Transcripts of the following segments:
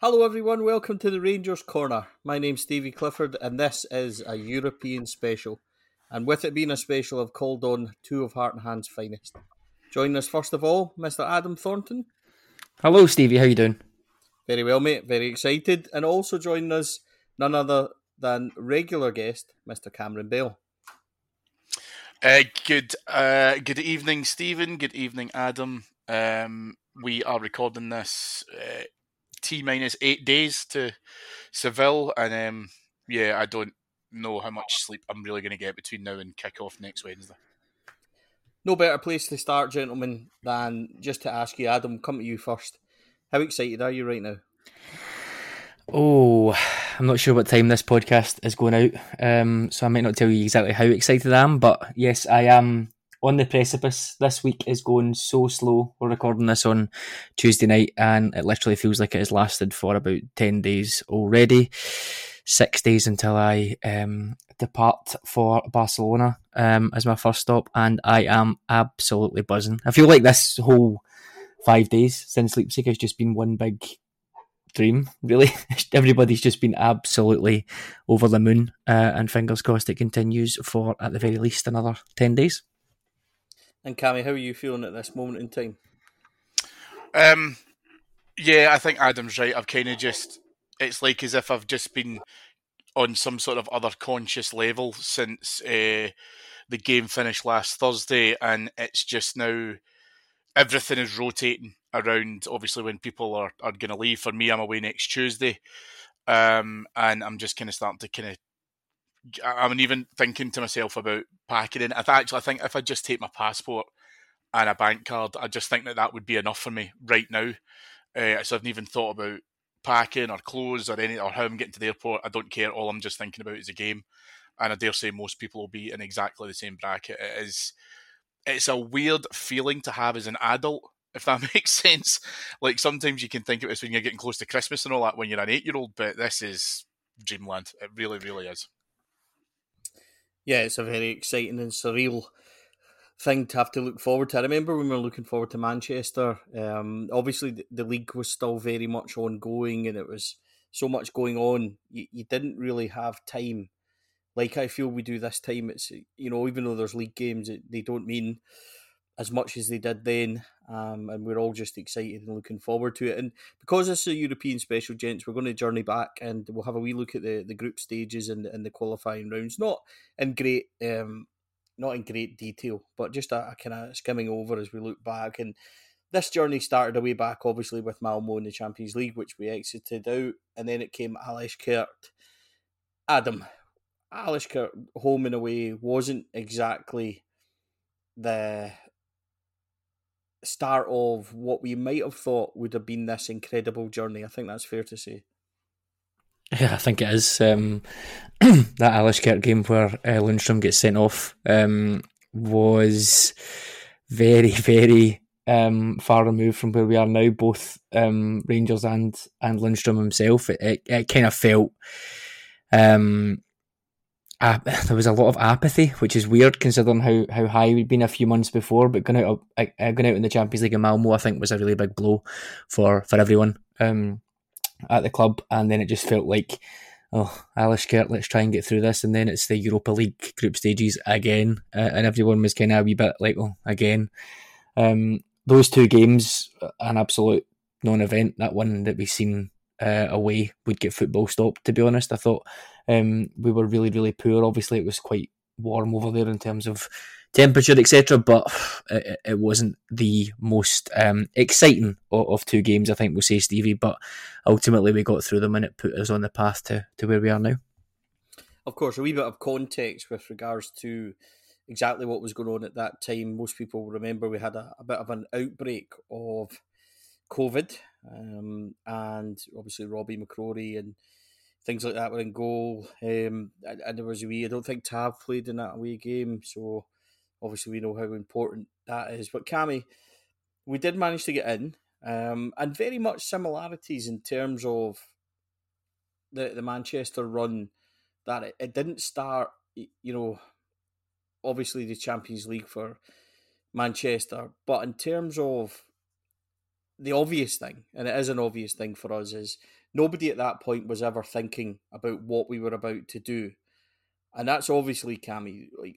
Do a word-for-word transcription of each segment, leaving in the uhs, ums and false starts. Hello everyone, welcome to the Rangers Corner. My name's Stevie Clifford and this is a European special. And with it being a special, I've called on two of Heart and Hand's finest. Joining us first of all, Mister Adam Thornton. Hello Stevie, how you doing? Very well mate, very excited. And also joining us, none other than regular guest, Mister Cameron Bale. Uh, good, uh, good evening Stephen, good evening Adam. Um, we are recording this... Uh, T minus eight days to Seville, and um, yeah, I don't know how much sleep I'm really going to get between now and kick off next Wednesday. No better place to start, gentlemen, than just to ask you, Adam, come to you first. How excited are you right now? Oh, I'm not sure what time this podcast is going out, um, so I might not tell you exactly how excited I am, but yes, I am on the precipice. This week is going so slow. We're recording this on Tuesday night and it literally feels like it has lasted for about ten days already. Six days until I um, depart for Barcelona um, as my first stop, and I am absolutely buzzing. I feel like this whole five days since Leipzig has just been one big dream, really. Everybody's just been absolutely over the moon uh, and fingers crossed it continues for at the very least another ten days. And Cammy, how are you feeling at this moment in time? Um, yeah, I think Adam's right. I've kind of just... It's like as if I've just been on some sort of other conscious level since uh, the game finished last Thursday, and it's just now... Everything is rotating around, obviously, when people are, are going to leave. For me, I'm away next Tuesday, um, and I'm just kind of starting to kind of... I'm even thinking to myself about packing in. I th- actually, I think if I just take my passport and a bank card, I just think that that would be enough for me right now. Uh, so I've not even thought about packing or clothes or any or how I'm getting to the airport. I don't care. All I'm just thinking about is a game, and I dare say most people will be in exactly the same bracket. It is, it's a weird feeling to have as an adult, if that makes sense. Like sometimes you can think of this when you're getting close to Christmas and all that when you're an eight-year-old, but this is dreamland. It really, really is. Yeah, it's a very exciting and surreal thing to have to look forward to. I remember when we were looking forward to Manchester, um, obviously the, the league was still very much ongoing and it was so much going on. You, you didn't really have time. Like I feel we do this time, it's, you know, even though there's league games, it, they don't mean as much as they did then. Um, and we're all just excited and looking forward to it. And because this is a European special, gents, we're going to journey back and we'll have a wee look at the, the group stages and, and the qualifying rounds. Not in great um, not in great detail, but just a, a kind of skimming over as we look back. And this journey started a way back, obviously, with Malmo in the Champions League, which we exited out. And then it came Alashkert. Adam, Alashkert, home and away, wasn't exactly the... start of what we might have thought would have been this incredible journey. I think that's fair to say. Yeah, I think it is. Um, that Alashkert game where uh, Lundstram gets sent off um, was very, very um, far removed from where we are now, both um, Rangers and, and Lundstram himself. It, it, it kind of felt... Um, Uh, there was a lot of apathy, which is weird considering how, how high we'd been a few months before, but going out uh, going out in the Champions League in Malmo, I think, was a really big blow for, for everyone um, at the club. And then it just felt like, oh, Alashkert, let's try and get through this. And then it's the Europa League group stages again, uh, and everyone was kind of a wee bit like, oh, again. Um, those two games, an absolute non-event. That one that we've seen Uh, away would get football stopped, to be honest. I thought um, we were really, really poor. Obviously, it was quite warm over there in terms of temperature, et cetera. But it, it wasn't the most um, exciting of, of two games, I think we'll say, Stevie. But ultimately we got through them and it put us on the path to, to where we are now. Of course, a wee bit of context with regards to exactly what was going on at that time. Most people will remember we had a, a bit of an outbreak of COVID, um, and obviously Robbie McCrory and things like that were in goal. Um, and, and there was a wee, I don't think Tav played in that away game, so obviously we know how important that is. But Cammy, we did manage to get in, um, and very much similarities in terms of the, the Manchester run, that it, it didn't start, you know, obviously the Champions League for Manchester, but in terms of the obvious thing, and it is an obvious thing for us, is nobody at that point was ever thinking about what we were about to do. And that's obviously, Cammy, like,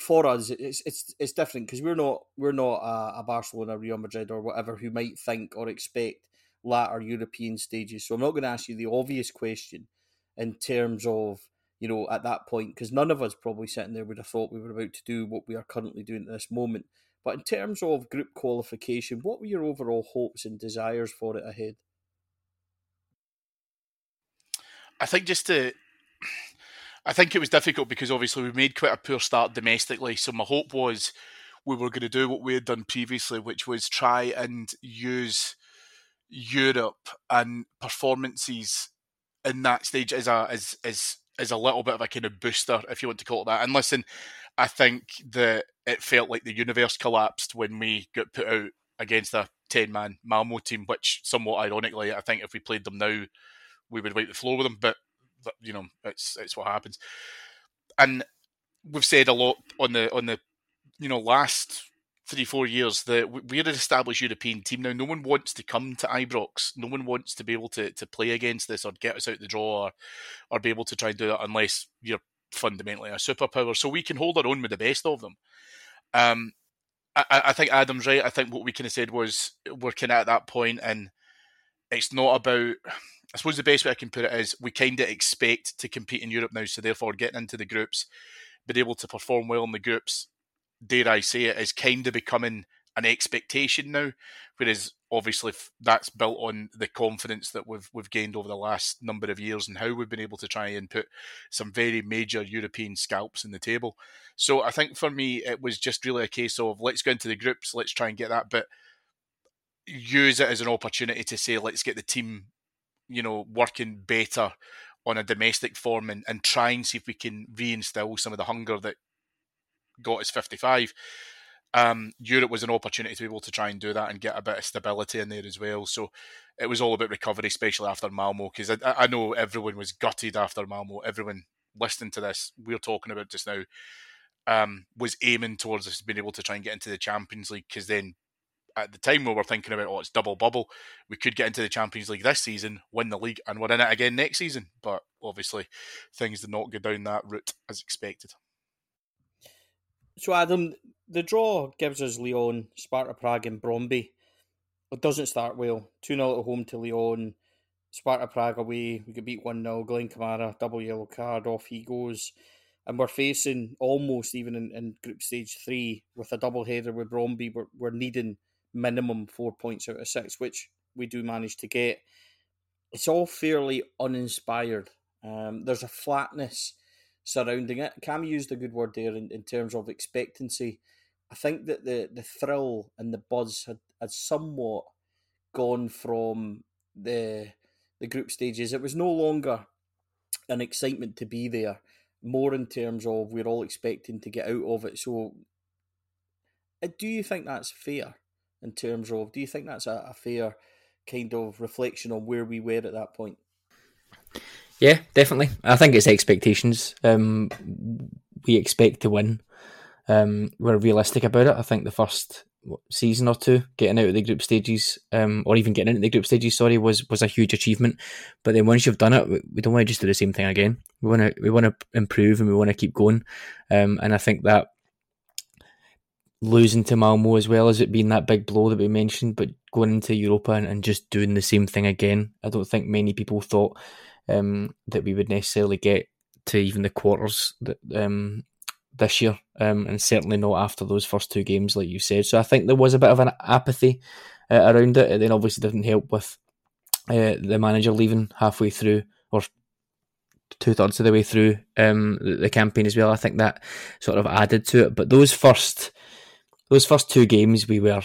for us, it's it's it's different, because we're not we're not a, a Barcelona, Real Madrid or whatever who might think or expect latter European stages. So I'm not going to ask you the obvious question in terms of, you know, at that point, because none of us probably sitting there would have thought we were about to do what we are currently doing at this moment. But in terms of group qualification, what were your overall hopes and desires for it ahead? I think just to, I think it was difficult because obviously we made quite a poor start domestically. So my hope was we were going to do what we had done previously, which was try and use Europe and performances in that stage as a as as as a little bit of a kind of booster, if you want to call it that. And listen, I think that it felt like the universe collapsed when we got put out against a ten-man Malmo team, which somewhat ironically, I think if we played them now, we would wipe the floor with them. But, you know, it's it's what happens. And we've said a lot on the, on the you know, last three, four years that we're an established European team now. No one wants to come to Ibrox. No one wants to be able to, to play against this or get us out the draw or, or be able to try and do that unless you're fundamentally a superpower. So we can hold our own with the best of them. Um, I, I think Adam's right. I think what we kind of said was we're kind of at that point, and it's not about, I suppose the best way I can put it is we kind of expect to compete in Europe now. So therefore getting into the groups, being able to perform well in the groups, dare I say it, is kind of becoming an expectation now, whereas obviously that's built on the confidence that we've we've gained over the last number of years and how we've been able to try and put some very major European scalps in the table. So I think for me it was just really a case of let's go into the groups, let's try and get that, but use it as an opportunity to say let's get the team, you know, working better on a domestic form and, and try and see if we can reinstill some of the hunger that got us fifty-five. Um, Europe was an opportunity to be able to try and do that and get a bit of stability in there as well. So it was all about recovery, especially after Malmo, because I, I know everyone was gutted after Malmo. Everyone listening to this we're talking about just now um, was aiming towards us being able to try and get into the Champions League, because then at the time we were thinking about, oh, it's double bubble. We could get into the Champions League this season, win the league, and we're in it again next season. But obviously things did not go down that route as expected. So, Adam, the draw gives us Leon, Sparta Prague and Brøndby. It doesn't start well. two nil at home to Leon, Sparta Prague away. We get beat one nil, Glenn Kamara, double yellow card, off he goes. And we're facing, almost even in, in group stage three, with a double header with Brøndby, we're, we're needing minimum four points out of six, which we do manage to get. It's all fairly uninspired. Um, there's a flatness surrounding it. Cam used a good word there in, in terms of expectancy. I think that the, the thrill and the buzz had, had somewhat gone from the the group stages. It was no longer an excitement to be there, more in terms of we're all expecting to get out of it. So do you think that's fair in terms of, do you think that's a, a fair kind of reflection on where we were at that point? Yeah, definitely. I think it's expectations. Um, we expect to win. Um, we're realistic about it. I think the first what, season or two, getting out of the group stages, um, or even getting into the group stages, sorry, was was a huge achievement. But then once you've done it, we, we don't want to just do the same thing again. We want to we want to improve and we want to keep going. Um, and I think that losing to Malmo, as well as it being that big blow that we mentioned, but going into Europa and, and just doing the same thing again, I don't think many people thought Um, that we would necessarily get to even the quarters that um, this year, um, and certainly not after those first two games, like you said. So I think there was a bit of an apathy uh, around it. It then obviously didn't help with uh, the manager leaving halfway through, or two thirds of the way through um, the campaign as well. I think that sort of added to it. But those first, those first two games, we were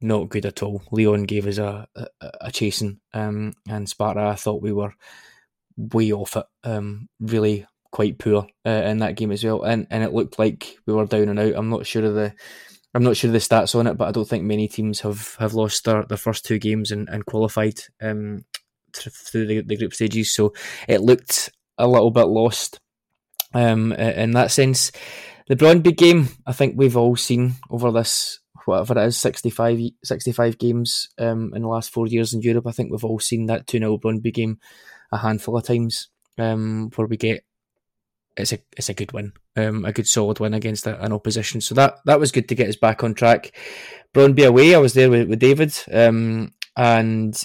not good at all. Leon gave us a a, a chasing, um, and Sparta, I thought we were way off it. Um, really. Quite poor uh, in that game as well, and and it looked like we were down and out. I'm not sure of the, I'm not sure of the stats on it, but I don't think many teams have, have lost their, their first two games and, and qualified um through the, the group stages. So it looked a little bit lost, um in that sense. The Brøndby game, I think we've all seen over this, whatever it is, sixty-five, sixty-five games um in the last four years in Europe. I think we've all seen that two nil Brøndby game a handful of times, um where we get. It's a it's a good win, um, a good solid win against a, an opposition. So that, that was good to get us back on track. Brøndby away, I was there with, with David, um, and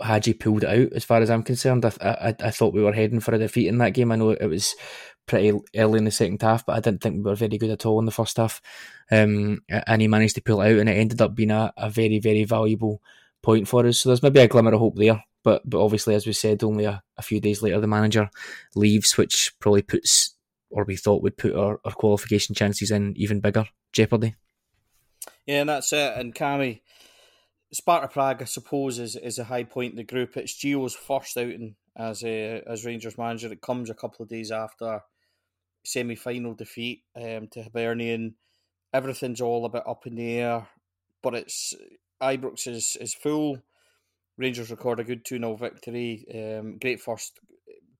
Hagi pulled it out. As far as I'm concerned, I, I I thought we were heading for a defeat in that game. I know it was pretty early in the second half, but I didn't think we were very good at all in the first half. Um, and he managed to pull it out, and it ended up being a, a very very valuable point for us. So there's maybe a glimmer of hope there. But but obviously, as we said, only a, a few days later, the manager leaves, which probably puts, or we thought would put our, our qualification chances in even bigger jeopardy. Yeah, and that's it. And Cammy, Sparta Prague, I suppose, is is a high point in the group. It's Gio's first outing as a, as Rangers manager. It comes a couple of days after semi-final defeat um, to Hibernian. Everything's all a bit up in the air, but it's Ibrox is, is full. Rangers record a good two nil victory. Um, great first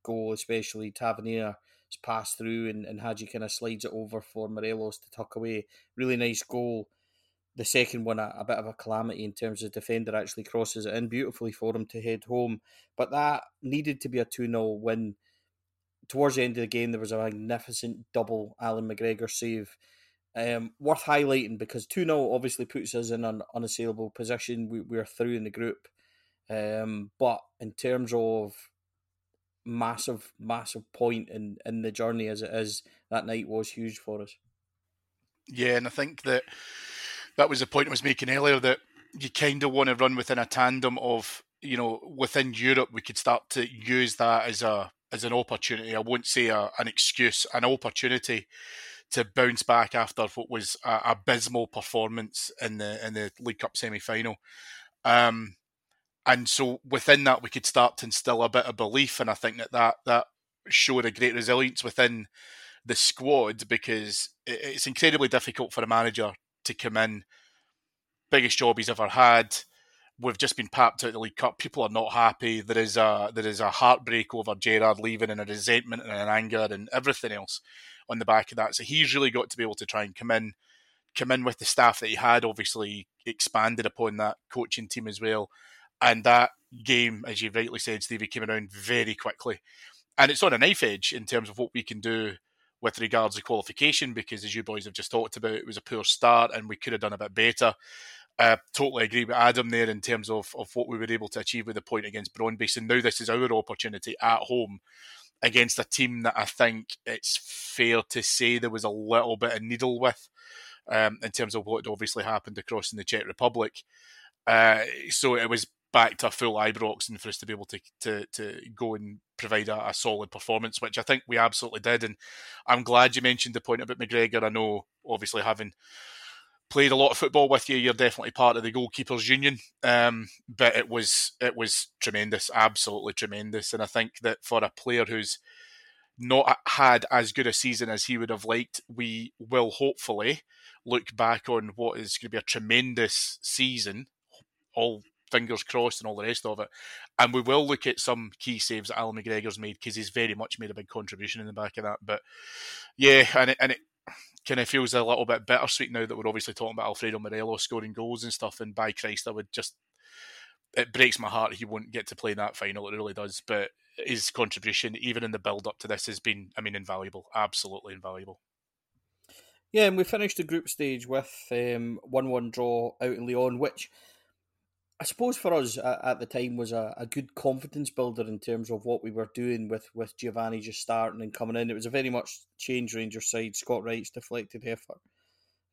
goal, especially. Tavernier has passed through and, and Hagi kind of slides it over for Morelos to tuck away. Really nice goal. The second one, a, a bit of a calamity in terms of defender, actually crosses it in beautifully for him to head home. But that needed to be a two nil win. Towards the end of the game, there was a magnificent double Alan McGregor save. Um, worth highlighting because two nil obviously puts us in an unassailable position. We, we're through in the group. Um, but in terms of massive, massive point in, in the journey as it is, that night was huge for us. Yeah, and I think that that was the point I was making earlier, that you kind of want to run within a tandem of, you know, within Europe we could start to use that as a as an opportunity. I won't say a, an excuse, an opportunity to bounce back after what was a abysmal performance in the in the League Cup semi-final. Um And so within that, we could start to instill a bit of belief. And I think that that, that showed a great resilience within the squad, because it's incredibly difficult for a manager to come in. Biggest job he's ever had. We've just been papped out of the League Cup. People are not happy. There is a, there is a heartbreak over Gerrard leaving and a resentment and an anger and everything else on the back of that. So he's really got to be able to try and come in, come in with the staff that he had, obviously expanded upon that coaching team as well. And that game, as you rightly said, Stevie, came around very quickly. And it's on a knife edge in terms of what we can do with regards to qualification, because as you boys have just talked about, it was a poor start and we could have done a bit better. Uh, totally agree with Adam there in terms of, of what we were able to achieve with the point against Brøndby. So now this is our opportunity at home against a team that I think it's fair to say there was a little bit of needle with um, in terms of what obviously happened across in the Czech Republic. Uh, so it was back to a full Ibrox, and for us to be able to to, to go and provide a, a solid performance, which I think we absolutely did. And I'm glad you mentioned the point about McGregor. I know, obviously, having played a lot of football with you, you're definitely part of the goalkeepers union. Um, but it was it was tremendous, absolutely tremendous. And I think that for a player who's not had as good a season as he would have liked, we will hopefully look back on what is going to be a tremendous season, all fingers crossed and all the rest of it. And we will look at some key saves that Alan McGregor's made, because he's very much made a big contribution in the back of that. But yeah, and it, and it kind of feels a little bit bittersweet now that we're obviously talking about Alfredo Morelos scoring goals and stuff. And by Christ, I would just, it breaks my heart he won't get to play in that final. It really does. But his contribution, even in the build-up to this, has been, I mean, invaluable. Absolutely invaluable. Yeah, and we finished the group stage with um, one-one draw out in Leon, which I suppose for us uh, at the time was a, a good confidence builder in terms of what we were doing with, with Giovanni just starting and coming in. It was a very much change Rangers side. Scott Wright's deflected effort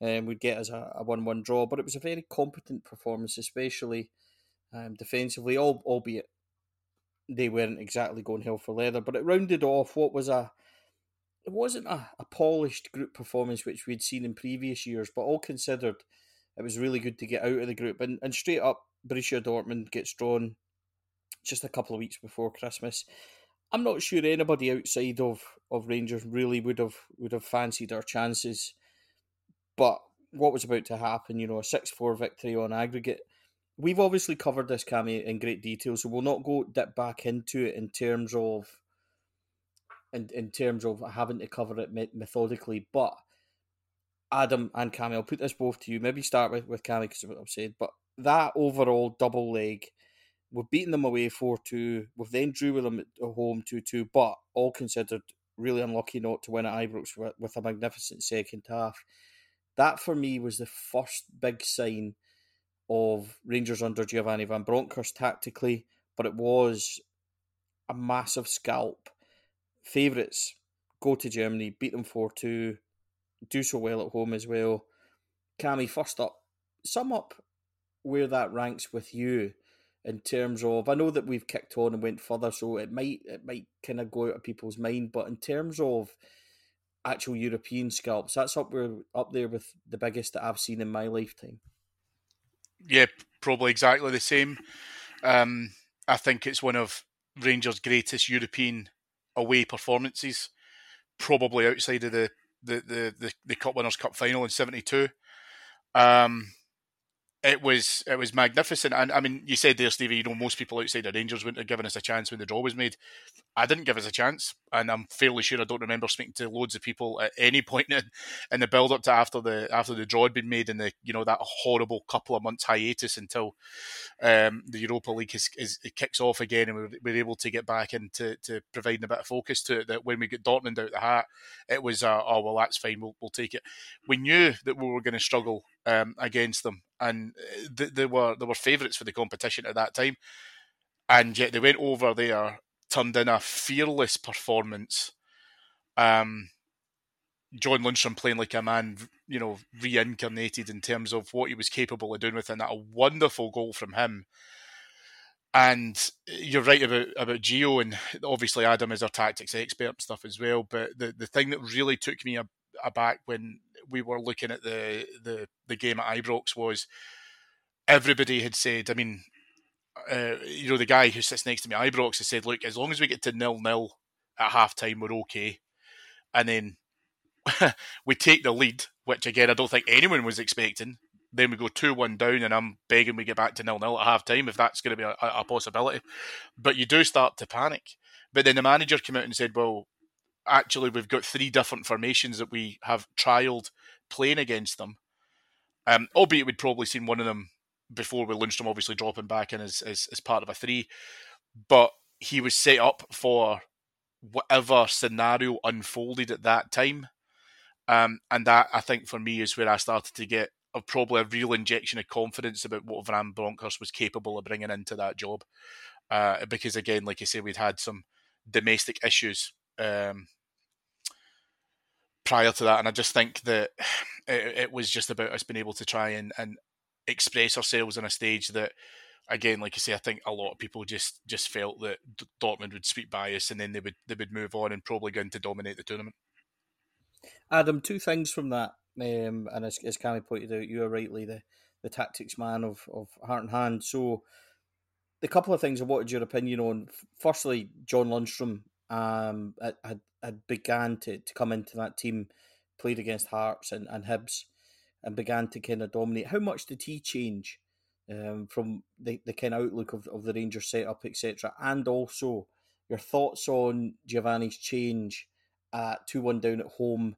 um, would get us a, a one one draw, but it was a very competent performance, especially um, defensively, al- albeit they weren't exactly going hell for leather, but it rounded off what was a, it wasn't a, a polished group performance which we'd seen in previous years, but all considered, it was really good to get out of the group. And, and straight up, Borussia Dortmund gets drawn just a couple of weeks before Christmas. I'm not sure anybody outside of, of Rangers really would have would have fancied our chances. But what was about to happen, you know, a six four victory on aggregate. We've obviously covered this, Cammy, in great detail, so we'll not go dip back into it in terms of in, in terms of having to cover it methodically. But Adam and Cammy, I'll put this both to you. Maybe start with, with Cammy because of what I've said, but that overall double leg, we've beaten them away four two, we've then drew with them at home two two, but all considered really unlucky not to win at Ibrox with, with a magnificent second half. That for me was the first big sign of Rangers under Giovanni van Bronckhorst tactically, but it was a massive scalp. Favourites go to Germany, beat them four two, do so well at home as well. Cammy, first up, sum up where that ranks with you in terms of, I know that we've kicked on and went further, so it might it might kind of go out of people's mind, but in terms of actual European scalps, that's up where, up there with the biggest that I've seen in my lifetime. Yeah, probably exactly the same. Um, I think it's one of Rangers' greatest European away performances, probably outside of the the the, the, the Cup Winners' Cup final in seventy-two. Um It was it was magnificent. And I mean, you said there, Stevie, you know, most people outside the Rangers wouldn't have given us a chance when the draw was made. I didn't give us a chance. And I'm fairly sure I don't remember speaking to loads of people at any point in, in the build up to after the after the draw had been made and the, you know, that horrible couple of months hiatus until um, the Europa League is, is it kicks off again and we're, we're able to get back into to providing a bit of focus to it. That when we get Dortmund out the hat, it was, uh, oh, well, that's fine, we'll, we'll take it. We knew that we were going to struggle Um, against them, and th- they were they were favourites for the competition at that time, and yet they went over there, turned in a fearless performance. Um, John Lundstram playing like a man, you know, reincarnated in terms of what he was capable of doing within that. A wonderful goal from him. And you're right about, about Gio, and obviously Adam is our tactics expert and stuff as well, but the, the thing that really took me aback when we were looking at the, the, the game at Ibrox was everybody had said, I mean, uh, you know, the guy who sits next to me at Ibrox has said, look, as long as we get to nil nil at half-time, we're okay. And then we take the lead, which again, I don't think anyone was expecting. Then we go two one down and I'm begging we get back to nil nil at half-time if that's going to be a, a possibility. But you do start to panic. But then the manager came out and said, well, actually, we've got three different formations that we have trialled playing against them. Um, albeit we'd probably seen one of them before with Lundstram obviously dropping back in as, as, as part of a three. But he was set up for whatever scenario unfolded at that time. Um, and that, I think, for me, is where I started to get a, probably a real injection of confidence about what Van Bronckhorst was capable of bringing into that job. Uh, because, again, like I say, we'd had some domestic issues Um, prior to that, and I just think that it, it was just about us being able to try and, and express ourselves on a stage that, again, like I say, I think a lot of people just, just felt that Dortmund would sweep by us and then they would they would move on and probably going to dominate the tournament. Adam, two things from that, um, and as, as Cammy pointed out, you are rightly the, the tactics man of, of heart and hand. So, a couple of things I wanted your opinion on. Firstly, John Lundstram Um, had had began to, to come into that team, played against Hearts and, and Hibs, and began to kind of dominate. How much did he change um, from the, the kind of outlook of, of the Rangers setup, et cetera? And also your thoughts on Giovanni's change at two one down at home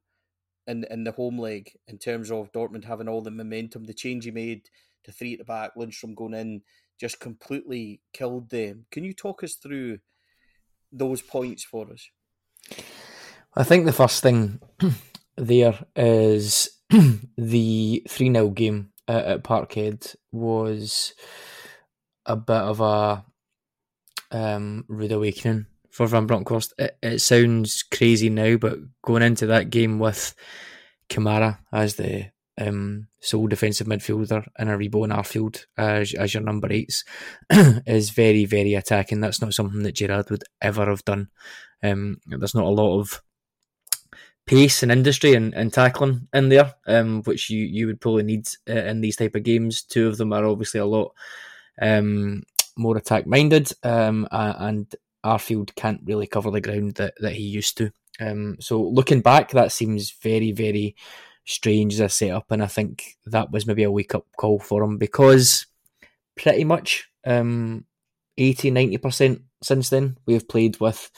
in, in the home leg in terms of Dortmund having all the momentum, the change he made to three at the back, Lundstram going in, just completely killed them. Can you talk us through those points for us? I think the first thing there is the three nil game at Parkhead was a bit of a um, rude awakening for Van Bronckhorst. It, it sounds crazy now, but going into that game with Kamara as the um, sole defensive midfielder and a reborn Arfield as, as your number eights is very, very attacking. That's not something that Gerrard would ever have done. Um, there's not a lot of pace and industry and, and tackling in there, um, which you, you would probably need uh, in these type of games. Two of them are obviously a lot um, more attack-minded, um, and Arfield can't really cover the ground that, that he used to. Um, so looking back, that seems very, very strange as a setup, and I think that was maybe a wake-up call for him, because pretty much um, eighty to ninety percent since then we have played with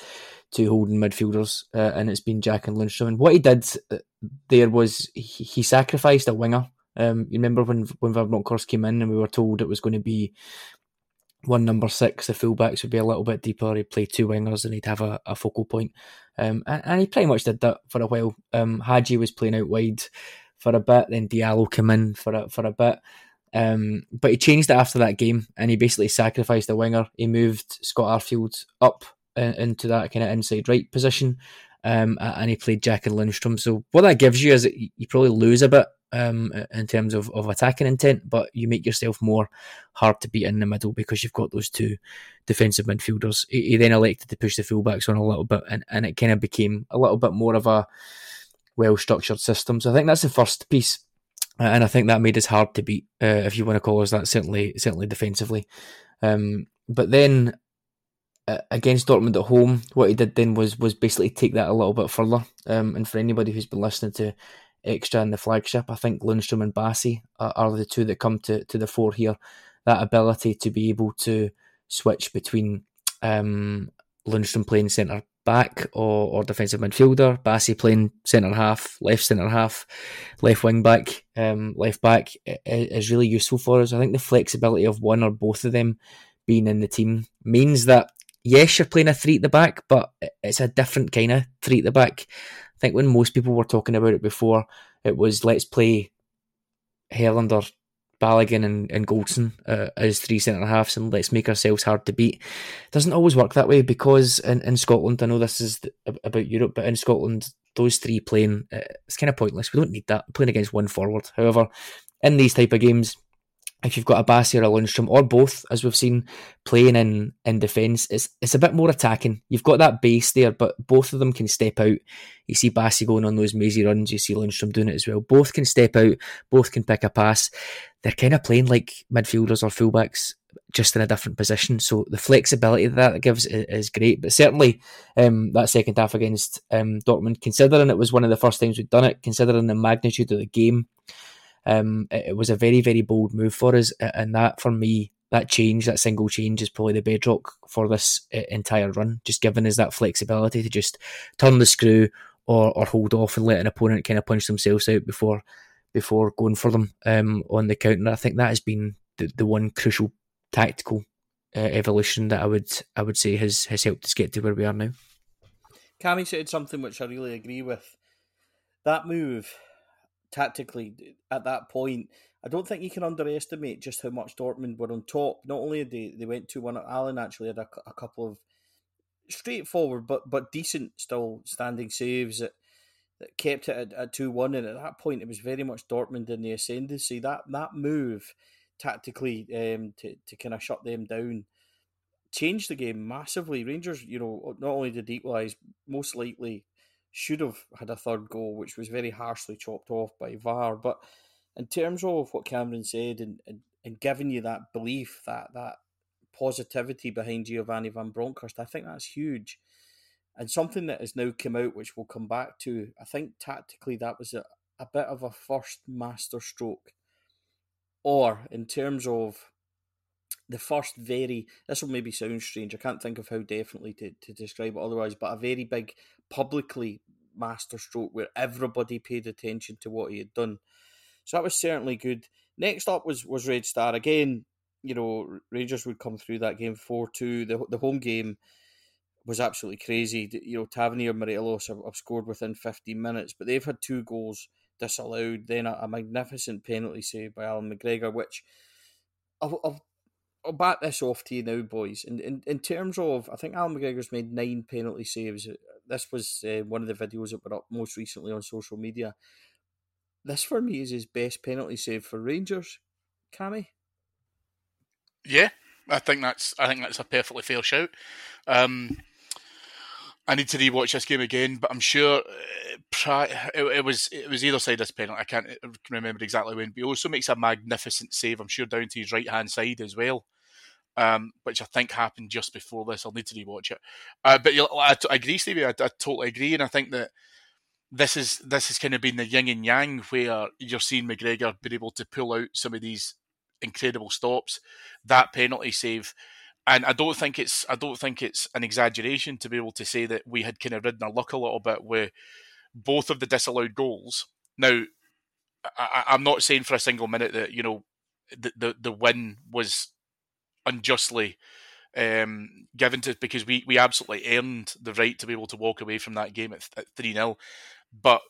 two holding midfielders, uh, and it's been Jack and Lundstram. And what he did there was he, he sacrificed a winger. Um, you remember when when Van Bronckhorst came in and we were told it was going to be one number six, the fullbacks would be a little bit deeper, he'd play two wingers and he'd have a, a focal point. Um, and, and he pretty much did that for a while. Um, Hagi was playing out wide for a bit, then Diallo came in for a, for a bit. Um, but he changed it after that game and he basically sacrificed a winger. He moved Scott Arfield up into that kind of inside right position, um, and he played Jack and Lundstram. So what that gives you is that you probably lose a bit um, in terms of, of attacking intent, but you make yourself more hard to beat in the middle because you've got those two defensive midfielders. He, he then elected to push the fullbacks on a little bit, and, and it kind of became a little bit more of a well-structured system. So I think that's the first piece, and I think that made us hard to beat, uh, if you want to call us that, certainly certainly defensively. Um, but then against Dortmund at home, what he did then was was basically take that a little bit further. Um, and for anybody who's been listening to Extra and the Flagship, I think Lundstram and Bassey are, are the two that come to, to the fore here. That ability to be able to switch between um, Lundstram playing centre back or, or defensive midfielder, Bassey playing centre half, left centre half, left wing back, um, left back is really useful for us. I think the flexibility of one or both of them being in the team means that yes, you're playing a three at the back, but it's a different kind of three at the back. I think when most people were talking about it before, it was let's play Helander, Balogun and, and Goldson uh, as three centre-halves and let's make ourselves hard to beat. It doesn't always work that way because in, in Scotland, I know this is about Europe, but in Scotland, those three playing, uh, it's kind of pointless. We don't need that. Playing against one forward. However, in these type of games, if you've got a Bassey or a Lundstram or both, as we've seen playing in, in defence, it's it's a bit more attacking. You've got that base there, but both of them can step out. You see Bassey going on those mazy runs, you see Lundstram doing it as well. Both can step out, both can pick a pass. They're kind of playing like midfielders or fullbacks, just in a different position. So the flexibility that that gives is great. But certainly um, that second half against um, Dortmund, considering it was one of the first times we'd done it, considering the magnitude of the game, Um, it was a very, very bold move for us, and that for me, that change, that single change is probably the bedrock for this entire run, just giving us that flexibility to just turn the screw or, or hold off and let an opponent kind of punch themselves out before before going for them um, on the counter. I think that has been the, the one crucial tactical uh, evolution that I would I would say has, has helped us get to where we are now. Cammy said something which I really agree with. That move tactically at that point, I don't think you can underestimate just how much Dortmund were on top. Not only did they, they went two one, Alan actually had a, a couple of straightforward but but decent still standing saves that, that kept it at two one, and at that point it was very much Dortmund in the ascendancy. That that move tactically um, to, to kind of shut them down changed the game massively. Rangers, you know, not only did equalise, most likely should have had a third goal, which was very harshly chopped off by V A R. But in terms of what Cameron said and, and, and giving you that belief, that that positivity behind Giovanni van Bronckhorst, I think that's huge. And something that has now come out, which we'll come back to, I think tactically that was a, a bit of a first masterstroke. Or in terms of the first very, this will maybe sound strange, I can't think of how definitely to, to describe it otherwise, but a very big publicly masterstroke where everybody paid attention to what he had done. So that was certainly good. Next up was, was Red Star. Again, you know, Rangers would come through that game four two. The the home game was absolutely crazy. You know, Tavernier and Morelos have, have scored within fifteen minutes, but they've had two goals disallowed. Then a, a magnificent penalty saved by Alan McGregor, which I've, I've I'll bat this off to you now, boys. In, in, in terms of, I think Alan McGregor's made nine penalty saves. This was uh, one of the videos that were up most recently on social media. This, for me, is his best penalty save for Rangers. Cammy? Yeah, I think that's I think that's a perfectly fair shout. Um, I need to rewatch this game again, but I'm sure it, it was it was either side this penalty. I can't remember exactly when, but he also makes a magnificent save, I'm sure, down to his right-hand side as well, um, which I think happened just before this. I'll need to rewatch it. Uh, but I, I agree, Stevie. I, I totally agree, and I think that this is this has kind of been the yin and yang where you're seeing McGregor be able to pull out some of these incredible stops, that penalty save, and I don't think it's I don't think it's an exaggeration to be able to say that we had kind of ridden our luck a little bit with both of the disallowed goals. Now, I, I'm not saying for a single minute that, you know, the the, the win was unjustly Um, given to, because we, we absolutely earned the right to be able to walk away from that game at three nil, but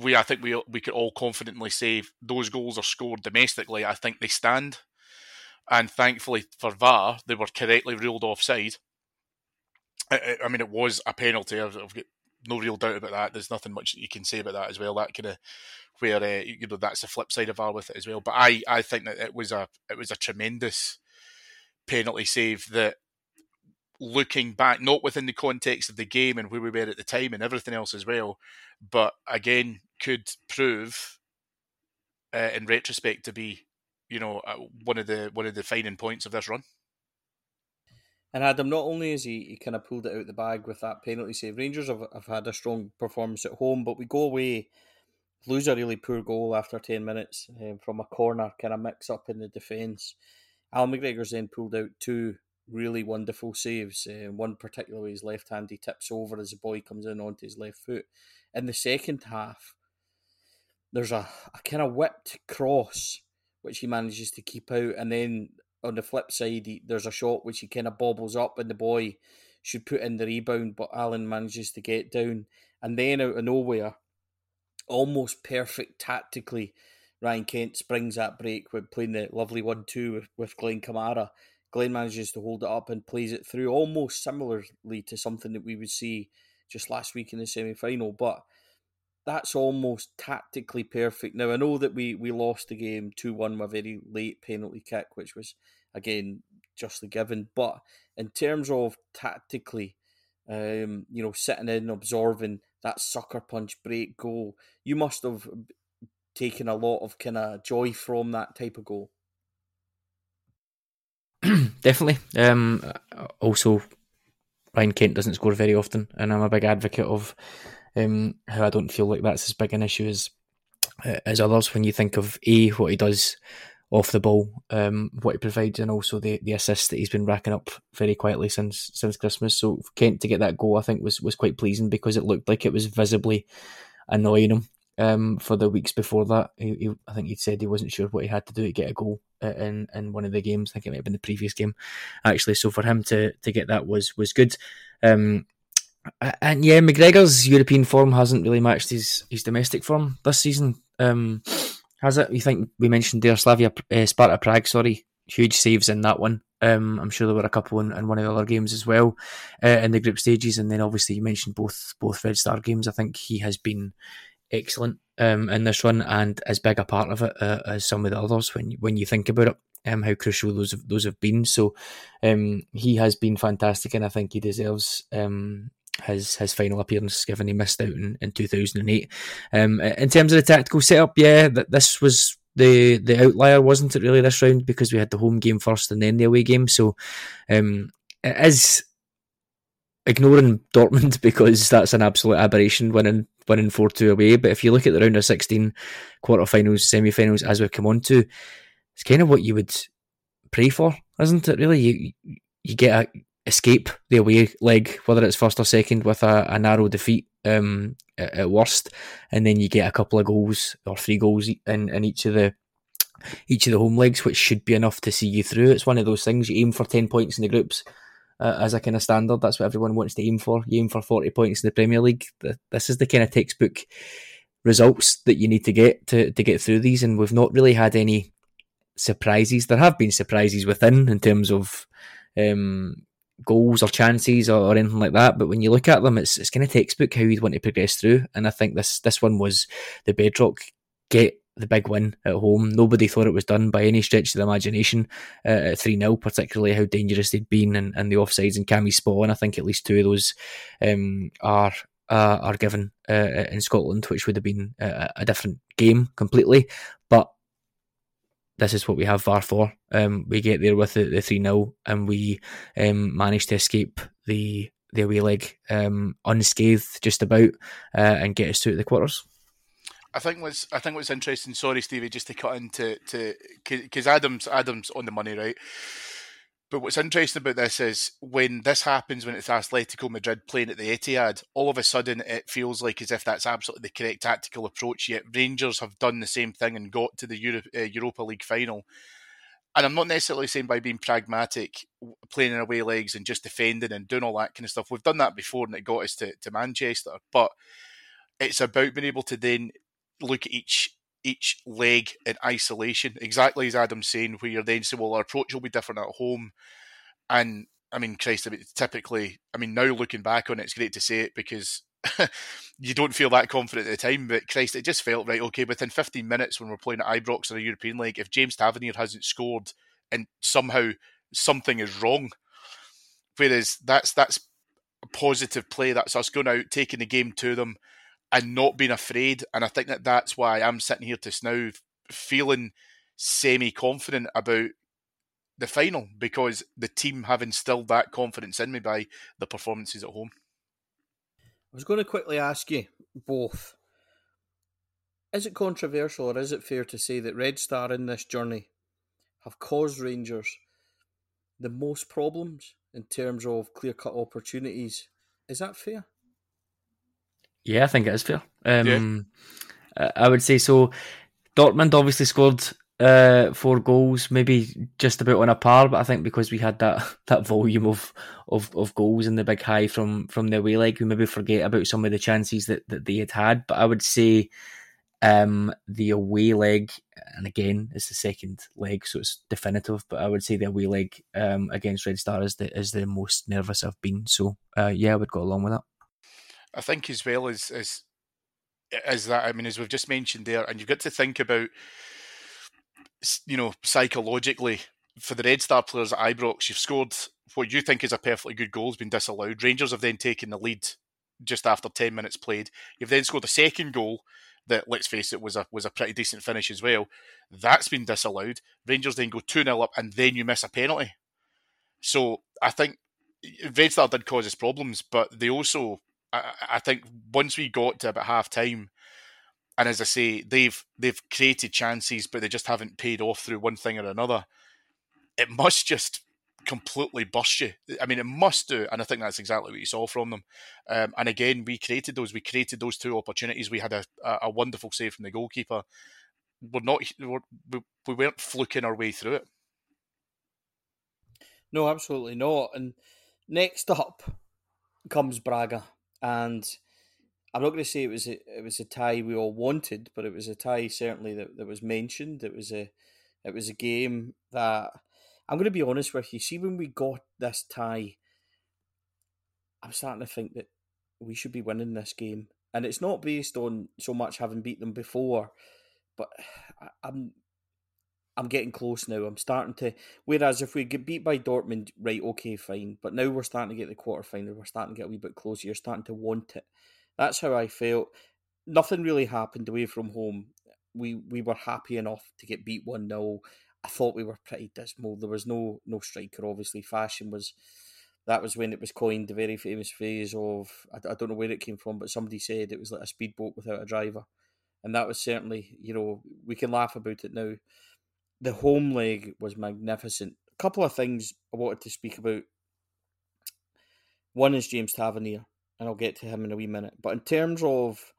we I think we we could all confidently say those goals are scored domestically. I think they stand, and thankfully for V A R they were correctly ruled offside. I, I mean, it was a penalty. I've, I've got no real doubt about that. There's nothing much that you can say about that as well. That kind of where uh, you know, that's the flip side of V A R with it as well. But I, I think that it was a it was a tremendous penalty save that, looking back, not within the context of the game and where we were at the time and everything else as well, but again, could prove uh, in retrospect to be, you know, uh, one of the one of the defining points of this run. And Adam, not only has he, he kind of pulled it out of the bag with that penalty save, Rangers have, have had a strong performance at home, but we go away, lose a really poor goal after ten minutes um, from a corner, kind of mix up in the defence. Alan McGregor's then pulled out two really wonderful saves. Uh, one particularly his left hand, he tips over as the boy comes in onto his left foot. In the second half, there's a, a kind of whipped cross which he manages to keep out, and then on the flip side, he, there's a shot which he kind of bobbles up and the boy should put in the rebound, but Alan manages to get down. And then out of nowhere, almost perfect tactically, Ryan Kent springs that break with playing the lovely one two with, with Glenn Kamara. Glenn manages to hold it up and plays it through, almost similarly to something that we would see just last week in the semi-final, but that's almost tactically perfect. Now, I know that we, we lost the game two one with a very late penalty kick, which was, again, justly given, but in terms of tactically, um, you know, sitting in, absorbing that sucker punch break goal, you must have taking a lot of kind of joy from that type of goal. Definitely. Um, also, Ryan Kent doesn't score very often, and I'm a big advocate of um, how I don't feel like that's as big an issue as uh, as others when you think of A, what he does off the ball, um, what he provides, and also the, the assist that he's been racking up very quietly since since Christmas. So Kent to get that goal, I think, was, was quite pleasing because it looked like it was visibly annoying him. Um, for the weeks before that, he, he, I think he'd said he wasn't sure what he had to do to get a goal in, in one of the games. I think it might have been the previous game, actually. So for him to to get that was was good. Um, and yeah, McGregor's European form hasn't really matched his, his domestic form this season, um, has it? You think we mentioned there Slavia, uh, Sparta Prague, sorry, huge saves in that one. Um, I'm sure there were a couple in, in one of the other games as well, uh, in the group stages. And then obviously you mentioned both both Red Star games. I think he has been excellent um, in this run, and as big a part of it uh, as some of the others when you, when you think about it, um, how crucial those have, those have been. So um, he has been fantastic, and I think he deserves um, his his final appearance, given he missed out in, in two thousand eight. Um, in terms of the tactical setup, yeah, th- this was the the outlier, wasn't it, really, this round, because we had the home game first and then the away game. So um, it is ignoring Dortmund, because that's an absolute aberration, winning winning four two away. But if you look at the round of sixteen, quarterfinals, semi-finals, as we've come on to, it's kind of what you would pray for, isn't it, really? You you get a escape the away leg, whether it's first or second, with a, a narrow defeat um, at, at worst, and then you get a couple of goals or three goals in, in each of the each of the home legs, which should be enough to see you through. It's one of those things, you aim for ten points in the groups, Uh, as a kind of standard. That's what everyone wants to aim for. You aim for forty points in the Premier League. This is the kind of textbook results that you need to get to, to get through these, and we've not really had any surprises. There have been surprises within in terms of um, goals or chances or, or anything like that. But when you look at them, it's it's kind of textbook how you'd want to progress through. And I think this this one was the bedrock. Get the big win at home. Nobody thought it was done by any stretch of the imagination uh, at three nil, particularly how dangerous they'd been and, and the offsides and Cammy's spot. And I think at least two of those um, are uh, are given uh, in Scotland, which would have been a, a different game completely. But this is what we have V A R for. Um, we get there with the, the three nil and we um, manage to escape the, the away leg um, unscathed just about uh, and get us to the quarters. I think what's I think what's interesting. Sorry, Stevie, just to cut into to because Adam's Adam's on the money, right? But what's interesting about this is when this happens, when it's Atletico Madrid playing at the Etihad, all of a sudden it feels like as if that's absolutely the correct tactical approach. Yet Rangers have done the same thing and got to the Euro, uh, Europa League final. And I'm not necessarily saying by being pragmatic, playing in away legs and just defending and doing all that kind of stuff. We've done that before, and it got us to, to Manchester. But it's about being able to then look at each each leg in isolation, exactly as Adam's saying, where you're then saying, well, our approach will be different at home. And, I mean, Christ, I mean, typically, I mean, now looking back on it, it's great to say it because you don't feel that confident at the time, but Christ, it just felt right, okay, within fifteen minutes when we're playing at Ibrox in a European League, if James Tavernier hasn't scored and somehow something is wrong, whereas that's, that's a positive play, that's us going out, taking the game to them, and not being afraid. And I think that that's why I'm sitting here just now feeling semi-confident about the final, because the team have instilled that confidence in me by the performances at home. I was going to quickly ask you both, is it controversial or is it fair to say that Red Star in this journey have caused Rangers the most problems in terms of clear-cut opportunities? Is that fair? Yeah, I think it is fair. Um, yeah. I would say so. Dortmund obviously scored uh, four goals, maybe just about on a par, but I think because we had that, that volume of, of, of goals and the big high from, from the away leg, we maybe forget about some of the chances that, that they had had. But I would say um, the away leg, and again, it's the second leg, so it's definitive, but I would say the away leg um, against Red Star is the, is the most nervous I've been. So, uh, yeah, I would go along with that. I think as well as, as as that, I mean, as we've just mentioned there, and you've got to think about, you know, psychologically, for the Red Star players at Ibrox, you've scored what you think is a perfectly good goal, has been disallowed. Rangers have then taken the lead just after ten minutes played. You've then scored a second goal that, let's face it, was a was a pretty decent finish as well. That's been disallowed. Rangers then go two nil up and then you miss a penalty. So I think Red Star did cause us problems, but they also... I think once we got to about half time, and as I say, they've they've created chances, but they just haven't paid off through one thing or another. It must just completely burst you. I mean, it must do, and I think that's exactly what you saw from them. Um, and again, we created those. We created those two opportunities. We had a, a wonderful save from the goalkeeper. We're not we're, we weren't fluking our way through it. No, absolutely not. And next up comes Braga. And I'm not going to say it was a, it was a tie we all wanted, but it was a tie certainly that, that was mentioned. It was a it was a game that, I'm going to be honest with you, see when we got this tie, I'm starting to think that we should be winning this game. And it's not based on so much having beat them before, but I, I'm I'm getting close now. I'm starting to, whereas if we get beat by Dortmund, right, okay, fine. But now we're starting to get the quarterfinal. We're starting to get a wee bit closer. You're starting to want it. That's how I felt. Nothing really happened away from home. We we were happy enough to get beat one nil. I thought we were pretty dismal. There was no no striker, obviously. Fashion was, that was when it was coined, the very famous phrase of, I, I don't know where it came from, but somebody said it was like a speedboat without a driver. And that was certainly, you know, we can laugh about it now. The home leg was magnificent. A couple of things I wanted to speak about. One is James Tavernier, and I'll get to him in a wee minute. But in terms of,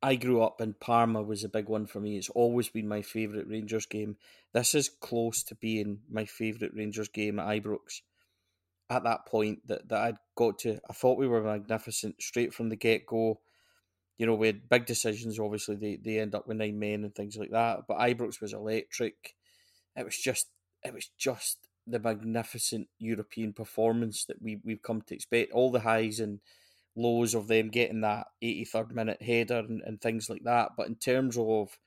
I grew up in Parma was a big one for me. It's always been my favourite Rangers game. This is close to being my favourite Rangers game at Ibrox. At that point that, that I'd got to, I thought we were magnificent straight from the get-go. You know, we had big decisions, obviously. They, they end up with nine men and things like that. But Ibrox was electric. it was just it was just the magnificent European performance that we we've come to expect. All the highs and lows of them getting that eighty-third minute header and, and things like that. But in terms of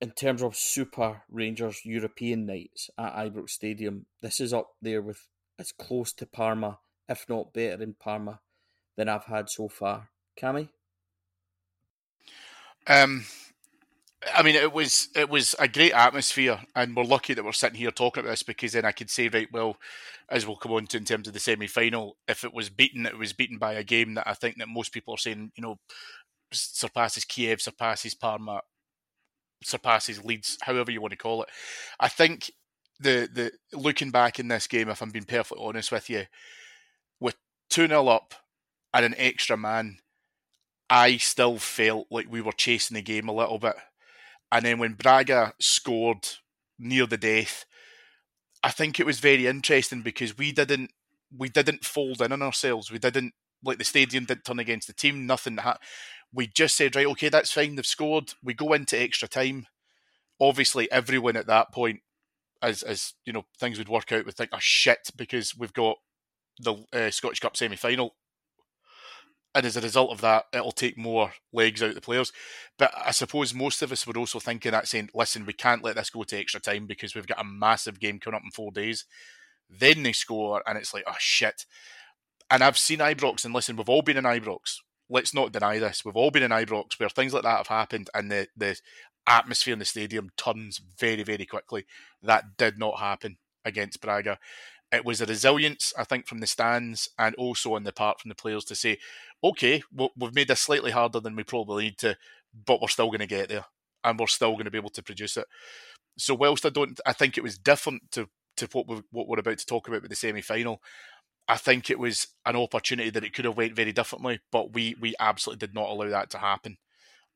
in terms of Super Rangers European nights at Ibrox Stadium, this is up there with as close to Parma, if not better in Parma, than I've had so far. Cammy? Um, I mean, it was it was a great atmosphere, and we're lucky that we're sitting here talking about this, because then I could say, right, well, as we'll come on to in terms of the semi-final, if it was beaten, it was beaten by a game that I think that most people are saying, you know, surpasses Kiev, surpasses Parma, surpasses Leeds, however you want to call it. I think the the looking back in this game, if I'm being perfectly honest with you, with two nil up and an extra man, I still felt like we were chasing the game a little bit. And then when Braga scored near the death, I think it was very interesting because we didn't we didn't fold in on ourselves. We didn't, like, the stadium didn't turn against the team, nothing. Ha- we just said, right, okay, that's fine, they've scored. We go into extra time. Obviously, everyone at that point, as, as you know, things would work out, would think, oh, shit, because we've got the uh, Scottish Cup semi-final. And as a result of that, it'll take more legs out of the players. But I suppose most of us were also thinking that, saying, listen, we can't let this go to extra time because we've got a massive game coming up in four days. Then they score, and it's like, oh, shit. And I've seen Ibrox, and listen, we've all been in Ibrox. Let's not deny this. We've all been in Ibrox where things like that have happened, and the, the atmosphere in the stadium turns very, very quickly. That did not happen against Braga. It was a resilience, I think, from the stands and also on the part from the players to say, okay, we've made this slightly harder than we probably need to, but we're still going to get there and we're still going to be able to produce it. So whilst I don't, I think it was different to, to what, we've, what we're about to talk about with the semi-final, I think it was an opportunity that it could have went very differently, but we we absolutely did not allow that to happen.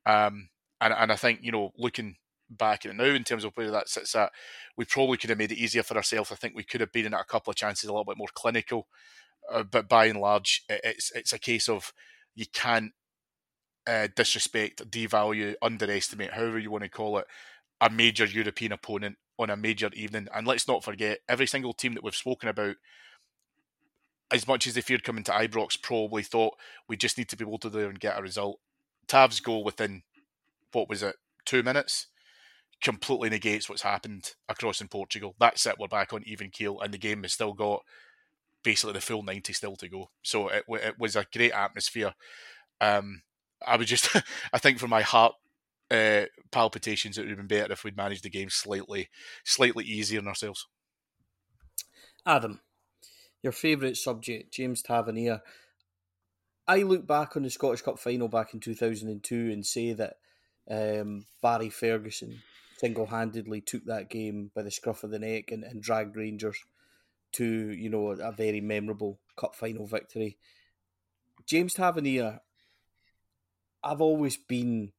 Um, and, and I think, you know, looking back in it now in terms of where that sits at, we probably could have made it easier for ourselves. I think we could have been in at a couple of chances a little bit more clinical, uh, but by and large it's it's a case of you can't uh, disrespect, devalue, underestimate, however you want to call it, a major European opponent on a major evening. And let's not forget, every single team that we've spoken about, as much as they feared coming to Ibrox, probably thought we just need to be able to do and get a result. Tav's goal within, what was it, two minutes, completely negates what's happened across in Portugal. That's it. We're back on even keel, and the game has still got basically the full ninety still to go. So it, it was a great atmosphere. Um, I was just, I think, for my heart uh, palpitations, it would have been better if we'd managed the game slightly, slightly easier on ourselves. Adam, your favourite subject, James Tavernier. I look back on the Scottish Cup final back in two thousand two and say that um, Barry Ferguson single-handedly took that game by the scruff of the neck and, and dragged Rangers to, you know, a very memorable cup final victory. James Tavernier, I've always been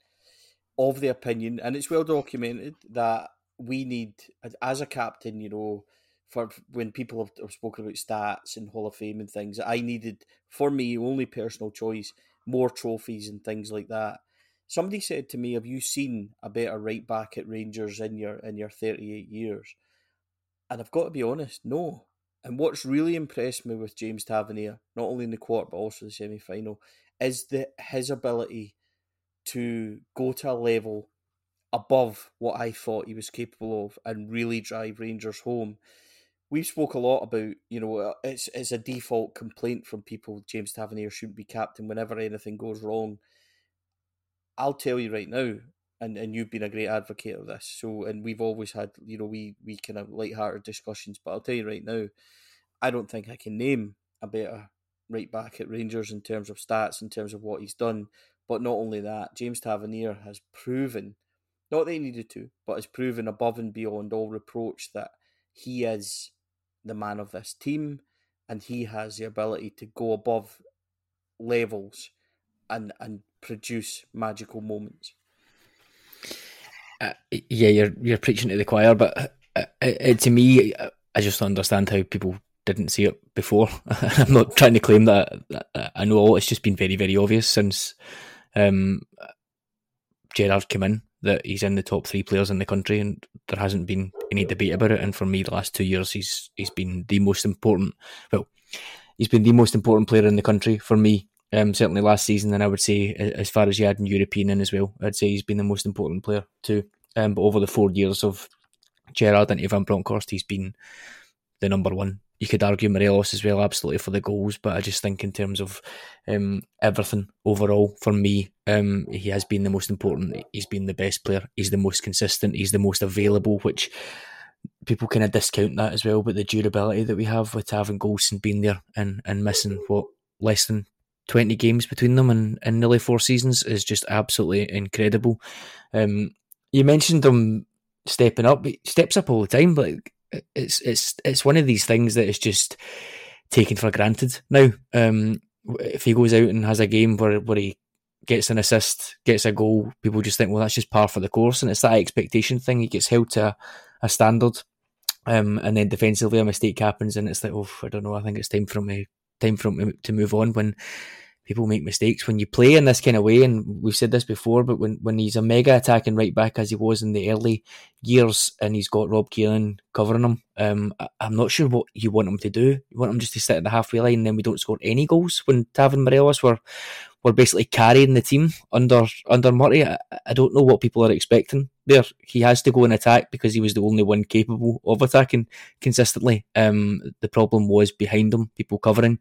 of the opinion, and it's well documented, that we need, as a captain, you know, for when people have, have spoken about stats and Hall of Fame and things, I needed, for me, only personal choice, more trophies and things like that. Somebody said to me, have you seen a better right-back at Rangers in your in your thirty-eight years? And I've got to be honest, no. And what's really impressed me with James Tavernier, not only in the quarter but also the semi-final, is the, his ability to go to a level above what I thought he was capable of and really drive Rangers home. We've spoke a lot about, you know, it's, it's a default complaint from people, James Tavernier shouldn't be captain whenever anything goes wrong. I'll tell you right now, and, and you've been a great advocate of this, so, and we've always had, you know, we, we kind of light-hearted discussions, but I'll tell you right now, I don't think I can name a better right-back at Rangers in terms of stats, in terms of what he's done. But not only that, James Tavernier has proven, not that he needed to, but has proven above and beyond all reproach that he is the man of this team, and he has the ability to go above levels and and produce magical moments. Uh, yeah, you're you're preaching to the choir, but uh, uh, to me, uh, I just understand how people didn't see it before. I'm not trying to claim that, that I know all. It's just been very, very obvious since um, Gerrard came in that he's in the top three players in the country, and there hasn't been any debate about it. And for me, the last two years, he's he's been the most important. Well, he's been the most important player in the country for me. Um, certainly last season, and I would say as far as you had in European in as well, I'd say he's been the most important player too. Um, but over the four years of Gerrard and Van Bronckhorst, he's been the number one. You could argue Morelos as well, absolutely, for the goals, but I just think in terms of um, everything overall, for me, um, he has been the most important. He's been the best player. He's the most consistent. He's the most available, which people kind of discount that as well, but the durability that we have with having Goldson being there and, and missing, what, less than twenty games between them and, and nearly four seasons is just absolutely incredible. Um, you mentioned him stepping up. He steps up all the time, but it's it's it's one of these things that is just taken for granted now. Um, if he goes out and has a game where, where he gets an assist, gets a goal, people just think, well, that's just par for the course, and it's that expectation thing. He gets held to a, a standard, um, and then defensively a mistake happens, and it's like, oh, I don't know, I think it's time for me time for him to move on. When people make mistakes, when you play in this kind of way, and we've said this before, but when, when he's a mega attacking right back as he was in the early years, and he's got Rob Keelan covering him, um, I, I'm not sure what you want him to do. You want him just to sit at the halfway line and then we don't score any goals when Tavernier and Morelos were, were basically carrying the team under under Murray. I, I don't know what people are expecting there. He has to go and attack because he was the only one capable of attacking consistently. Um, the problem was behind him, people covering.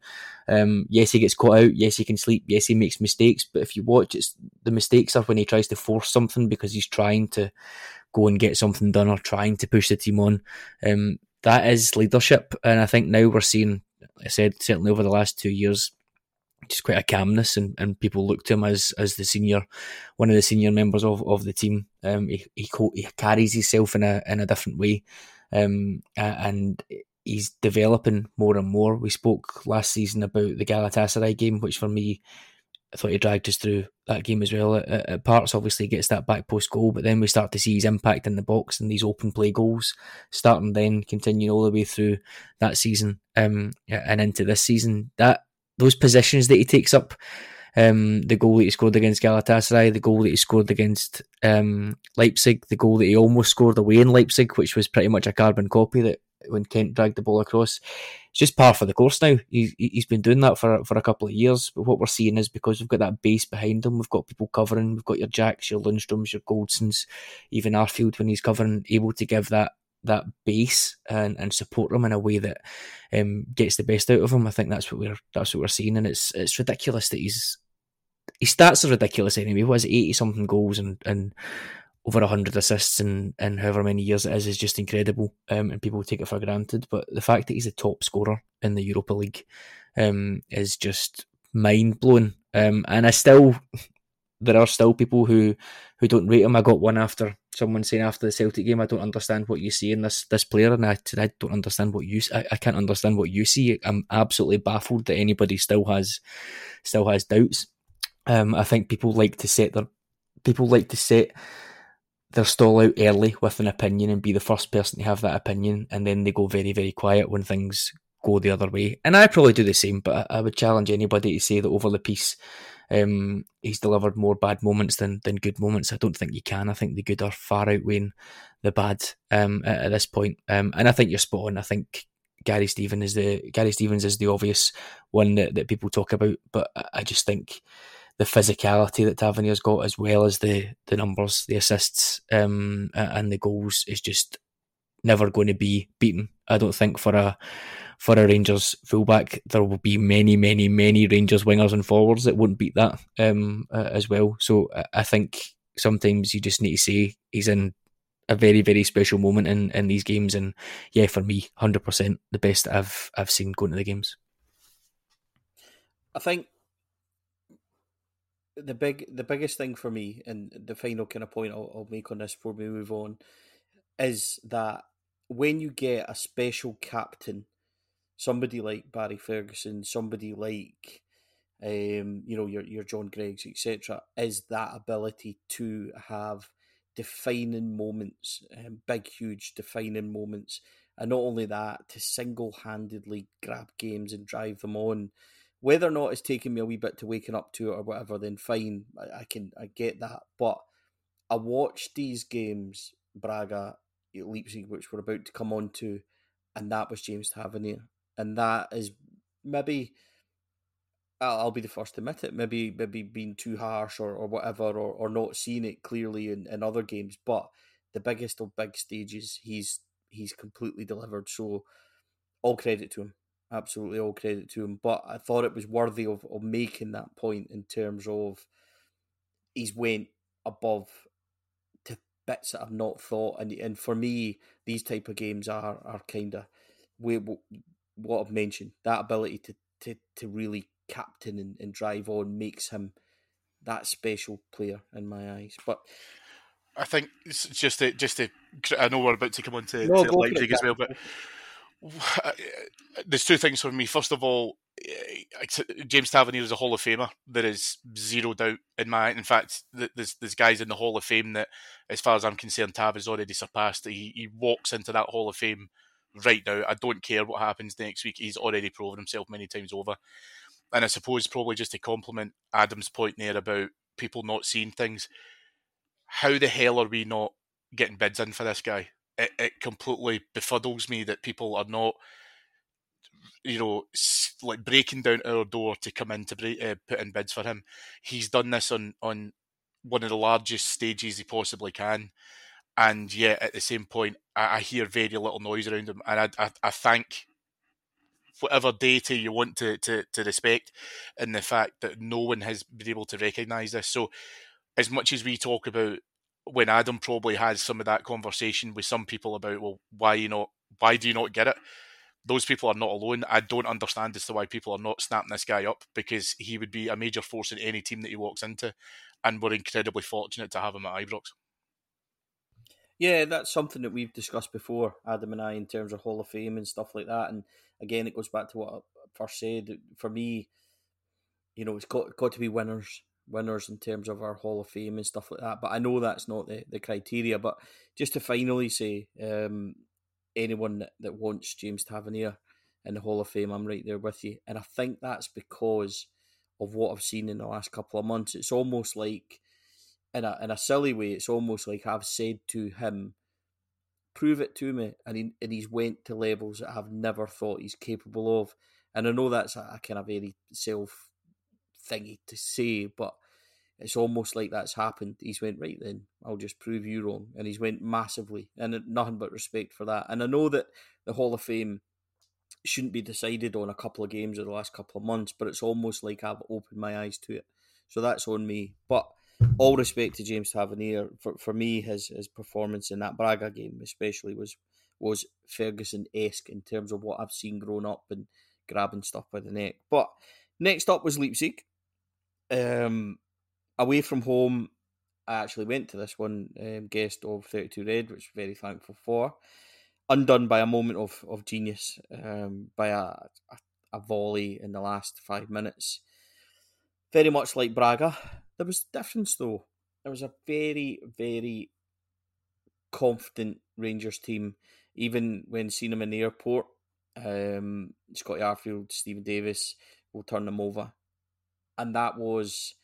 Um, yes, he gets caught out. Yes, he can sleep. Yes, he makes mistakes. But if you watch, it's the mistakes are when he tries to force something because he's trying to go and get something done or trying to push the team on. Um, that is leadership. And I think now we're seeing, like I said, certainly over the last two years, just quite a calmness, and, and people look to him as as the senior, one of the senior members of, of the team. Um, he he, co- he carries himself in a in a different way, um, and he's developing more and more. We spoke last season about the Galatasaray game, which for me, I thought he dragged us through that game as well. At, at parts, obviously, he gets that back post goal, but then we start to see his impact in the box and these open play goals, starting then, continuing all the way through that season, um, and into this season. That. Those positions that he takes up, um, the goal that he scored against Galatasaray, the goal that he scored against um, Leipzig, the goal that he almost scored away in Leipzig, which was pretty much a carbon copy that when Kent dragged the ball across. It's just par for the course now. He's, he's been doing that for, for a couple of years, but what we're seeing is because we've got that base behind him, we've got people covering, we've got your Jacks, your Lundstroms, your Goldsons, even Arfield when he's covering, able to give that that base and, and support them in a way that um, gets the best out of them. I think that's what we're that's what we're seeing, and it's it's ridiculous that he's his stats are ridiculous anyway. What is it, eighty something goals and and over a hundred assists in in however many years it is is just incredible, um, and people take it for granted. But the fact that he's a top scorer in the Europa League um, is just mind blowing. Um, and I still. There are still people who, who don't rate him. I got one after someone saying after the Celtic game, I don't understand what you see in this this player, and I I don't understand what you I, I can't understand what you see. I'm absolutely baffled that anybody still has still has doubts. Um, I think people like to set their people like to set their stall out early with an opinion and be the first person to have that opinion, and then they go very very quiet when things go the other way. And I probably do the same, but I, I would challenge anybody to say that over the piece. Um, he's delivered more bad moments than, than good moments. I don't think you can. I think the good are far outweighing the bad um, at, at this point. Um, and I think you're spot on. I think Gary Stevens is the Gary Stevens is the obvious one that, that people talk about. But I just think the physicality that Tavernier's got, as well as the the numbers, the assists, um, and the goals, is just never going to be beaten. I don't think for a for a Rangers fullback there will be many, many, many Rangers wingers and forwards that won't beat that um, uh, as well. So I, I think sometimes you just need to say he's in a very, very special moment in, in these games. And yeah, for me, one hundred percent the best I've I've seen going to the games. I think the big the biggest thing for me, and the final kind of point I'll, I'll make on this before we move on, is that when you get a special captain, somebody like Barry Ferguson, somebody like um, you know your your John Greggs, et cetera, is that ability to have defining moments, um, big, huge defining moments, and not only that, to single-handedly grab games and drive them on. Whether or not it's taken me a wee bit to waking up to it or whatever, then fine, I, I can I get that, but I watched these games, Braga, Leipzig, which we're about to come on to, and that was James Tavernier. And that is maybe, I'll, I'll be the first to admit it, maybe maybe being too harsh or, or whatever, or, or not seeing it clearly in, in other games. But the biggest of big stages, he's he's completely delivered. So all credit to him. Absolutely all credit to him. But I thought it was worthy of, of making that point in terms of he's went above to bits that I've not thought. And and for me, these type of games are, are kind of what I've mentioned. That ability to, to, to really captain and, and drive on makes him that special player in my eyes. But I think it's just to, just to, I know we're about to come on to, no, to Leipzig as well, but there's two things for me. First of all, James Tavernier is a Hall of Famer. There is zero doubt in my, in fact, there's, there's guys in the Hall of Fame that, as far as I'm concerned, Tav has already surpassed. He, he walks into that Hall of Fame right now. I don't care what happens next week. He's already proven himself many times over. And I suppose probably just to compliment Adam's point there about people not seeing things, how the hell are we not getting bids in for this guy? It, it completely befuddles me that people are not, you know, like breaking down our door to come in to break, uh, put in bids for him. He's done this on, on one of the largest stages he possibly can. And yet, at the same point, I, I hear very little noise around him. And I, I, I thank whatever deity you want to, to, to respect in the fact that no one has been able to recognise this. So as much as we talk about, when Adam probably has some of that conversation with some people about, well, why you not? Why do you not get it? Those people are not alone. I don't understand as to why people are not snapping this guy up, because he would be a major force in any team that he walks into, and we're incredibly fortunate to have him at Ibrox. Yeah, that's something that we've discussed before, Adam and I, in terms of Hall of Fame and stuff like that. And again, it goes back to what I first said. For me, you know, it's got, got to be winners. winners in terms of our Hall of Fame and stuff like that. But I know that's not the, the criteria. But just to finally say, um, anyone that, that wants James Tavernier in the Hall of Fame, I'm right there with you. And I think that's because of what I've seen in the last couple of months. It's almost like, in a, in a silly way, it's almost like I've said to him, prove it to me. And, he, and he's went to levels that I've never thought he's capable of. And I know that's a, a kind of very self thingy to say, but it's almost like that's happened. He's went, right then, I'll just prove you wrong. And he's went massively, and nothing but respect for that. And I know that the Hall of Fame shouldn't be decided on a couple of games or the last couple of months, but it's almost like I've opened my eyes to it. So that's on me. But all respect to James Tavernier. For for me, his his performance in that Braga game especially was was Ferguson-esque in terms of what I've seen growing up and grabbing stuff by the neck. But next up was Leipzig. Um, away from home, I actually went to this one, um, guest of thirty-two Red, which I'm very thankful for. Undone by a moment of, of genius, um, by a, a a volley in the last five minutes. Very much like Braga, there was a difference though. There was a very, very confident Rangers team, even when seeing them in the airport. Um, Scotty Arfield, Stephen Davis will turn them over. And that was,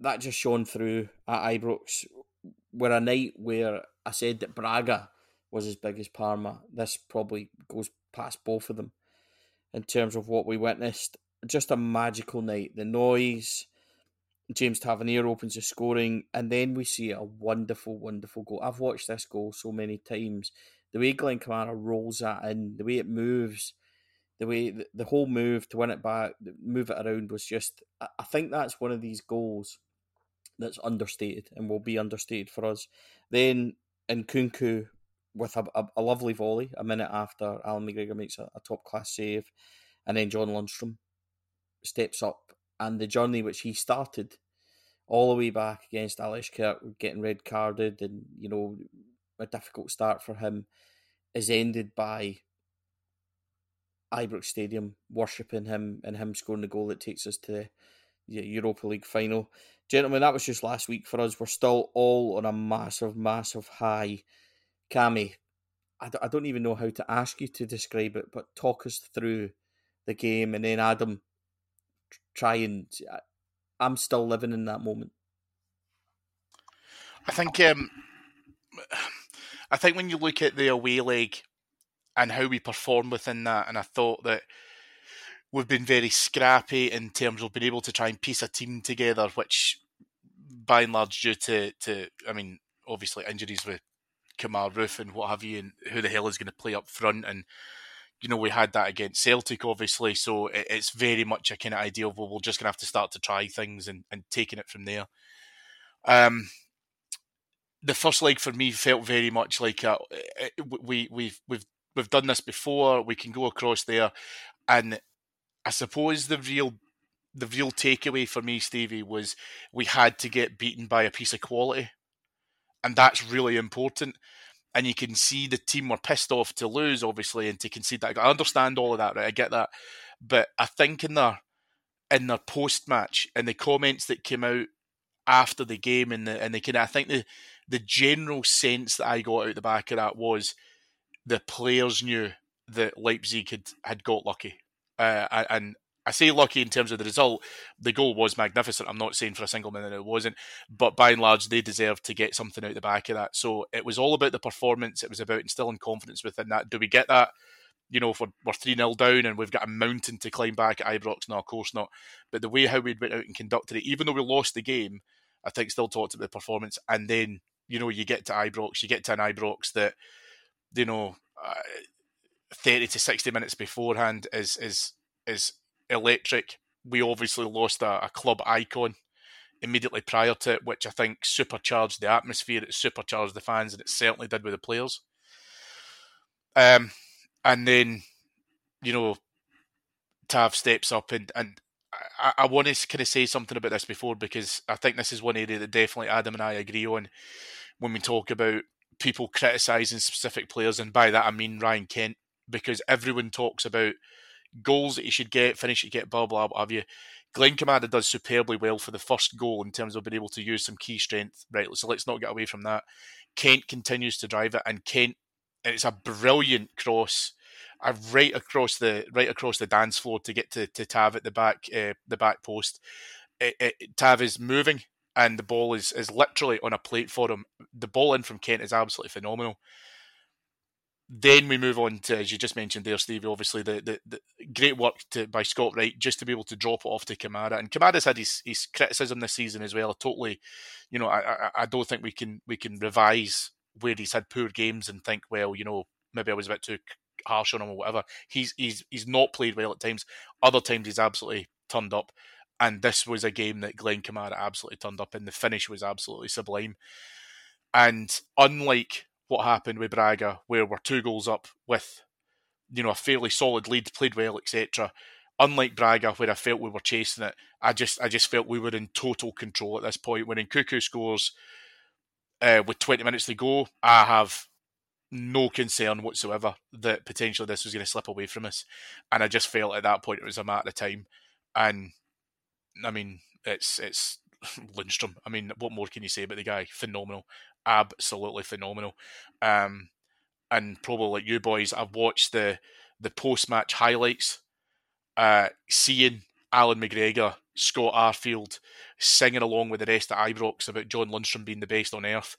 that just shone through at Ibrox, where a night where I said that Braga was as big as Parma, this probably goes past both of them in terms of what we witnessed. Just a magical night. The noise, James Tavernier opens the scoring, and then we see a wonderful, wonderful goal. I've watched this goal so many times. The way Glenn Kamara rolls that in, the way it moves, the way the whole move to win it back, move it around was just, I think that's one of these goals that's understated and will be understated for us. Then in Nkunku with a, a, a lovely volley a minute after, Alan McGregor makes a, a top class save, and then John Lundstram steps up, and the journey which he started all the way back against Alashkert, getting red carded and, you know, a difficult start for him, is ended by Ibrox Stadium worshipping him and him scoring the goal that takes us to the Europa League final. Gentlemen, that was just last week for us. We're still all on a massive, massive high. Cammy, I, d- I don't even know how to ask you to describe it, but talk us through the game, and then Adam, try and... I'm still living in that moment. I think um, I think when you look at the away leg and how we perform within that, and I thought that we've been very scrappy in terms of being able to try and piece a team together, which by and large due to, to I mean, obviously injuries with Kamar Roof and what have you, and who the hell is going to play up front. And, you know, we had that against Celtic, obviously, so it, it's very much a kind of idea of, well, we're just going to have to start to try things and, and taking it from there. Um, the first leg for me felt very much like a, it, we, we've, we've, we've done this before, we can go across there. And I suppose the real the real takeaway for me, Stevie, was we had to get beaten by a piece of quality. And that's really important. And you can see the team were pissed off to lose, obviously, and to concede that. I understand all of that, right? I get that. But I think in their, in their post-match and the comments that came out after the game, and the, and the kind of, I think the, the general sense that I got out the back of that was the players knew that Leipzig had, had got lucky. Uh, and I say lucky in terms of the result. The goal was magnificent. I'm not saying for a single minute it wasn't, but by and large, they deserved to get something out the back of that. So it was all about the performance. It was about instilling confidence within that. Do we get that? You know, if we're, we're three nil down and we've got a mountain to climb back at Ibrox, no, of course not. But the way how we went out and conducted it, even though we lost the game, I think still talked about the performance. And then, you know, you get to Ibrox, you get to an Ibrox that, you know, uh, thirty to sixty minutes beforehand is is is electric. We obviously lost a, a club icon immediately prior to it, which I think supercharged the atmosphere, it supercharged the fans, and it certainly did with the players. Um, and then, you know, Tav steps up, and, and I, I want to kind of say something about this before, because I think this is one area that definitely Adam and I agree on when we talk about people criticising specific players, and by that I mean Ryan Kent, because everyone talks about goals that he should get, finish it, get, blah, blah, what have you. Glenn Kamara does superbly well for the first goal in terms of being able to use some key strength. Right, so let's not get away from that. Kent continues to drive it, and Kent, it's a brilliant cross uh, right across the right across the dance floor to get to, to Tav at the back uh, the back post. It, it, Tav is moving, and the ball is, is literally on a plate for him. The ball in from Kent is absolutely phenomenal. Then we move on to, as you just mentioned there, Stevie, obviously, the, the, the great work to, by Scott Wright just to be able to drop it off to Kamara. And Kamara's had his, his criticism this season as well. Totally, you know, I, I I don't think we can we can revise where he's had poor games and think, well, you know, maybe I was a bit too harsh on him or whatever. He's he's he's not played well at times. Other times he's absolutely turned up. And this was a game that Glenn Kamara absolutely turned up, and the finish was absolutely sublime. And unlike what happened with Braga, where we're two goals up with, you know, a fairly solid lead, played well, et cetera. Unlike Braga, where I felt we were chasing it, I just, I just felt we were in total control at this point. When Nkuku scores uh, with twenty minutes to go, I have no concern whatsoever that potentially this was going to slip away from us. And I just felt at that point it was a matter of time. And I mean, it's it's Lundstram. I mean, what more can you say about the guy? Phenomenal. Absolutely phenomenal. Um, and probably like you boys, I've watched the, the post-match highlights, uh, seeing Alan McGregor, Scott Arfield, singing along with the rest of Ibrox about John Lundstram being the best on earth,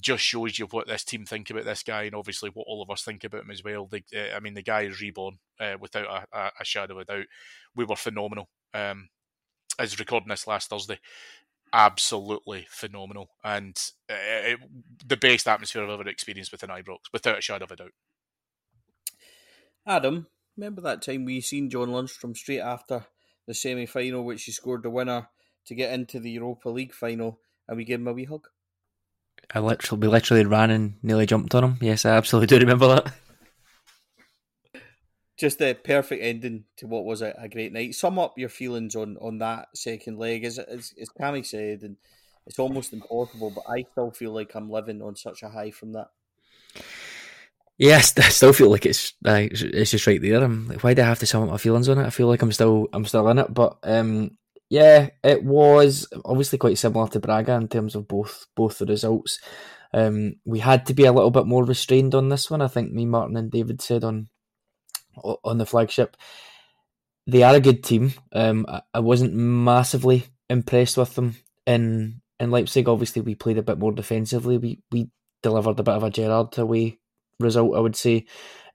just shows you what this team think about this guy, and obviously what all of us think about him as well. The, uh, I mean, the guy is reborn, uh, without a, a shadow of a doubt. We were phenomenal. Um, as recording this last Thursday, absolutely phenomenal, and uh, it, the best atmosphere I've ever experienced within Ibrox, without a shadow of a doubt. Adam, remember that time we seen John Lundstram straight after the semi-final, which he scored the winner to get into the Europa League final, and we gave him a wee hug? I literally, we literally ran and nearly jumped on him. Yes, I absolutely do remember that. Just the perfect ending to what was a, a great night. Sum up your feelings on, on that second leg. As, as, as Cammy said, and it's almost impossible, but I still feel like I'm living on such a high from that. Yes, I still feel like it's uh, it's just right there. I'm like, why do I have to sum up my feelings on it? I feel like I'm still I'm still in it. But um, yeah, it was obviously quite similar to Braga in terms of both both the results. Um, we had to be a little bit more restrained on this one. I think me, Martin, and David said on. on the flagship. They are a good team. Um, I wasn't massively impressed with them in in Leipzig, obviously, we played a bit more defensively. We we delivered a bit of a Gerrard away result, I would say.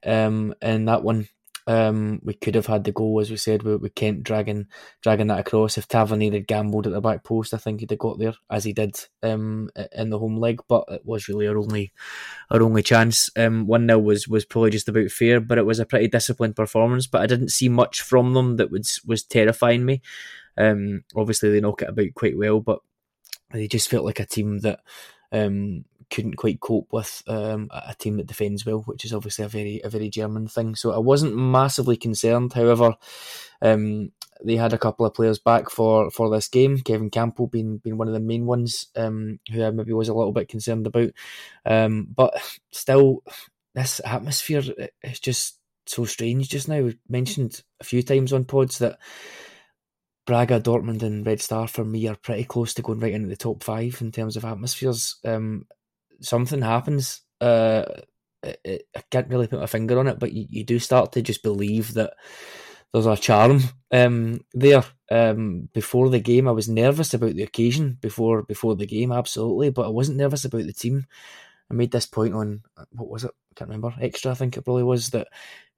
Um, and that one, um, we could have had the goal, as we said, with, with Kent dragging dragging that across. If Tavernier had gambled at the back post, I think he'd have got there, as he did um, in the home leg. But it was really our only our only chance. Um, one nil was was probably just about fair, but it was a pretty disciplined performance. But I didn't see much from them that was was terrifying me. Um, obviously, they knock it about quite well, but they just felt like a team that um, couldn't quite cope with um, a team that defends well, which is obviously a very a very German thing. So I wasn't massively concerned. However, um, they had a couple of players back for, for this game. Kevin Campbell being being one of the main ones, um, who I maybe was a little bit concerned about. Um, but still, this atmosphere is just so strange just now. We've mentioned a few times on pods that Braga, Dortmund and Red Star for me are pretty close to going right into the top five in terms of atmospheres. Um, something happens. Uh, it, it, I can't really put my finger on it, but you, you do start to just believe that there's a charm um, there. Um, before the game, I was nervous about the occasion before before the game, absolutely, but I wasn't nervous about the team. I made this point on, what was it? I can't remember. Extra, I think it probably was, that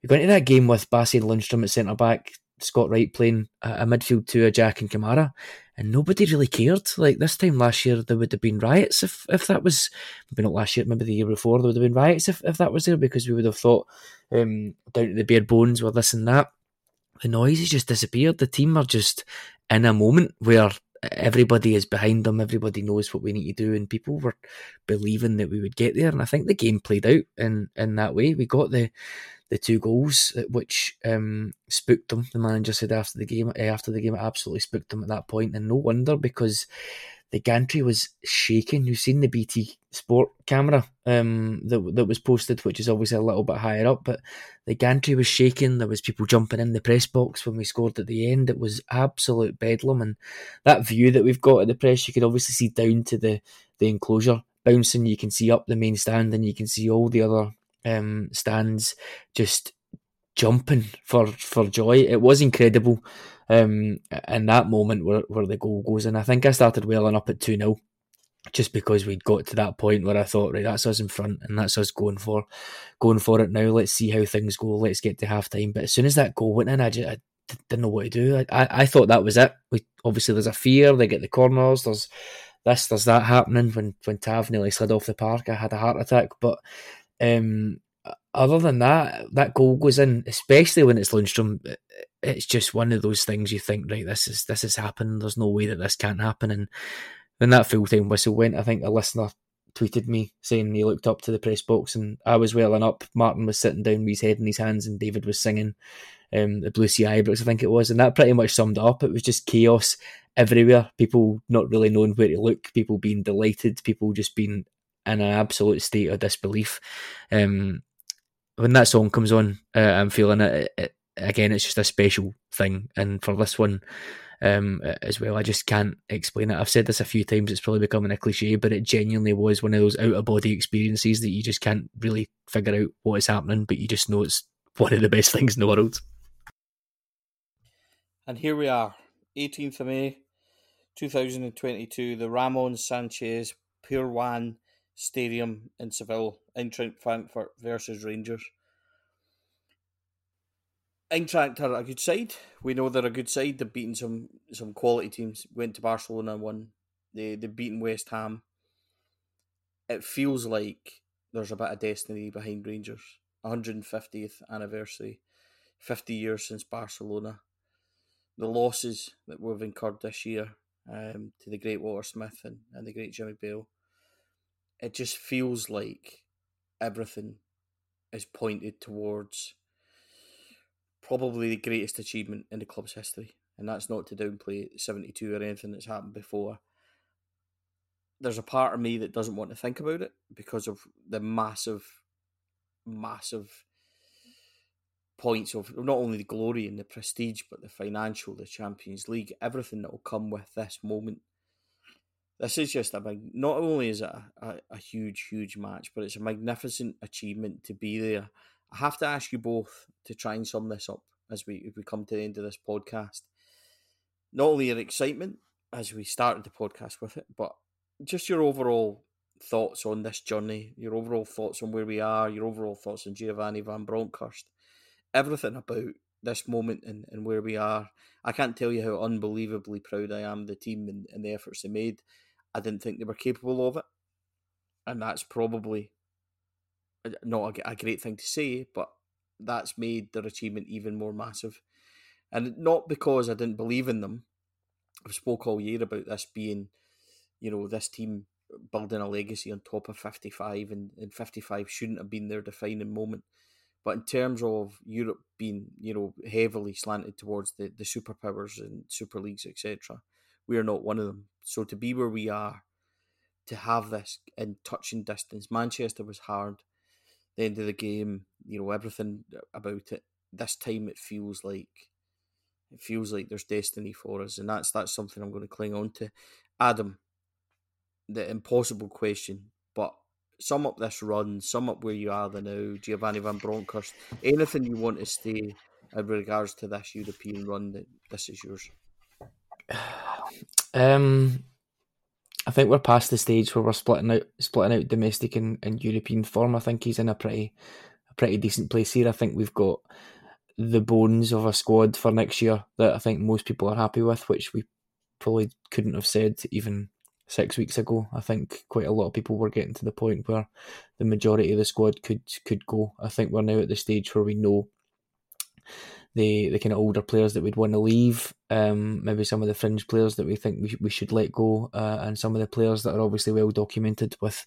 you're going to that game with Bassey and Lundstram at centre-back, Scott Wright playing a midfield two of Jack and Kamara, and nobody really cared. Like this time last year, there would have been riots if, if that was, maybe not last year, maybe the year before, there would have been riots if, if that was there, because we would have thought um, down to the bare bones with this and that. The noise has just disappeared. The team are just in a moment where everybody is behind them, everybody knows what we need to do, and people were believing that we would get there, and I think the game played out in, in that way. We got the the two goals, which um, spooked them. The manager said after the game, after the game, it absolutely spooked them at that point, and no wonder, because the gantry was shaking. You've seen the B T Sport camera um, that that was posted, which is obviously a little bit higher up, but the gantry was shaking. There was people jumping in the press box when we scored at the end. It was absolute bedlam, and that view that we've got at the press, you could obviously see down to the, the enclosure bouncing. You can see up the main stand, and you can see all the other um, stands just jumping for, for joy. It was incredible. Um, and that moment where, where the goal goes in, I think I started welling up at two nil just because we'd got to that point where I thought, right, that's us in front and that's us going for going for it now. Let's see how things go. Let's get to half time. But as soon as that goal went in, I just I didn't know what to do. I, I, I thought that was it. We, obviously, there's a fear. They get the corners. There's this, there's that happening. When, when Tav nearly slid off the park, I had a heart attack. But um, other than that, that goal goes in, especially when it's Lundstram. It's just one of those things you think, right, this is this has happened. There's no way that this can't happen. And when that full-time whistle went, I think a listener tweeted me saying he looked up to the press box and I was welling up. Martin was sitting down with his head in his hands and David was singing um, the Blue Sea Ibrox, I think it was. And that pretty much summed it up. It was just chaos everywhere. People not really knowing where to look. People being delighted. People just being in an absolute state of disbelief. Um, when that song comes on, uh, I'm feeling it, it Again, it's just a special thing, and for this one um, as well, I just can't explain it. I've said this a few times, it's probably becoming a cliche, but it genuinely was one of those out-of-body experiences that you just can't really figure out what is happening, but you just know it's one of the best things in the world. And here we are, eighteenth of May, twenty twenty-two, the Ramon Sanchez Pizjuan Stadium in Seville, Eintracht Frankfurt versus Rangers. Eintracht are a good side. We know they're a good side. They've beaten some, some quality teams. Went to Barcelona and won. They, they've beaten West Ham. It feels like there's a bit of destiny behind Rangers. one hundred fiftieth anniversary. fifty years since Barcelona. The losses that we've incurred this year um, to the great Walter Smith and, and the great Jimmy Bale. It just feels like everything is pointed towards probably the greatest achievement in the club's history. And that's not to downplay seventy-two or anything that's happened before. There's a part of me that doesn't want to think about it because of the massive, massive points of not only the glory and the prestige, but the financial, the Champions League, everything that will come with this moment. This is just a big, not only is it a, a, a huge, huge match, but it's a magnificent achievement to be there. I have to ask you both to try and sum this up as we if we come to the end of this podcast. Not only your excitement, as we started the podcast with it, but just your overall thoughts on this journey, your overall thoughts on where we are, your overall thoughts on Giovanni van Bronckhorst, everything about this moment and, and where we are. I can't tell you how unbelievably proud I am of the team and, and the efforts they made. I didn't think they were capable of it, and that's probably not a, a great thing to say, but that's made their achievement even more massive. And not because I didn't believe in them. I've spoke all year about this being, you know, this team building a legacy on top of fifty-five, and, and fifty-five shouldn't have been their defining moment. But in terms of Europe being, you know, heavily slanted towards the, the superpowers and super leagues, et cetera, we are not one of them. So to be where we are, to have this in touching distance, Manchester was hard. The end of the game, you know, everything about it. This time it feels like it feels like there's destiny for us, and that's that's something I'm going to cling on to. Adam, the impossible question, but sum up this run, sum up where you are there now, Giovanni van Bronckhorst. Anything you want to say in regards to this European run, that this is yours. Um, I think we're past the stage where we're splitting out, splitting out domestic and, and European form. I think he's in a pretty, a pretty decent place here. I think we've got the bones of a squad for next year that I think most people are happy with, which we probably couldn't have said even six weeks ago. I think quite a lot of people were getting to the point where the majority of the squad could could go. I think we're now at the stage where we know the the kind of older players that we'd want to leave, um, maybe some of the fringe players that we think we, we should let go, uh, and some of the players that are obviously well documented with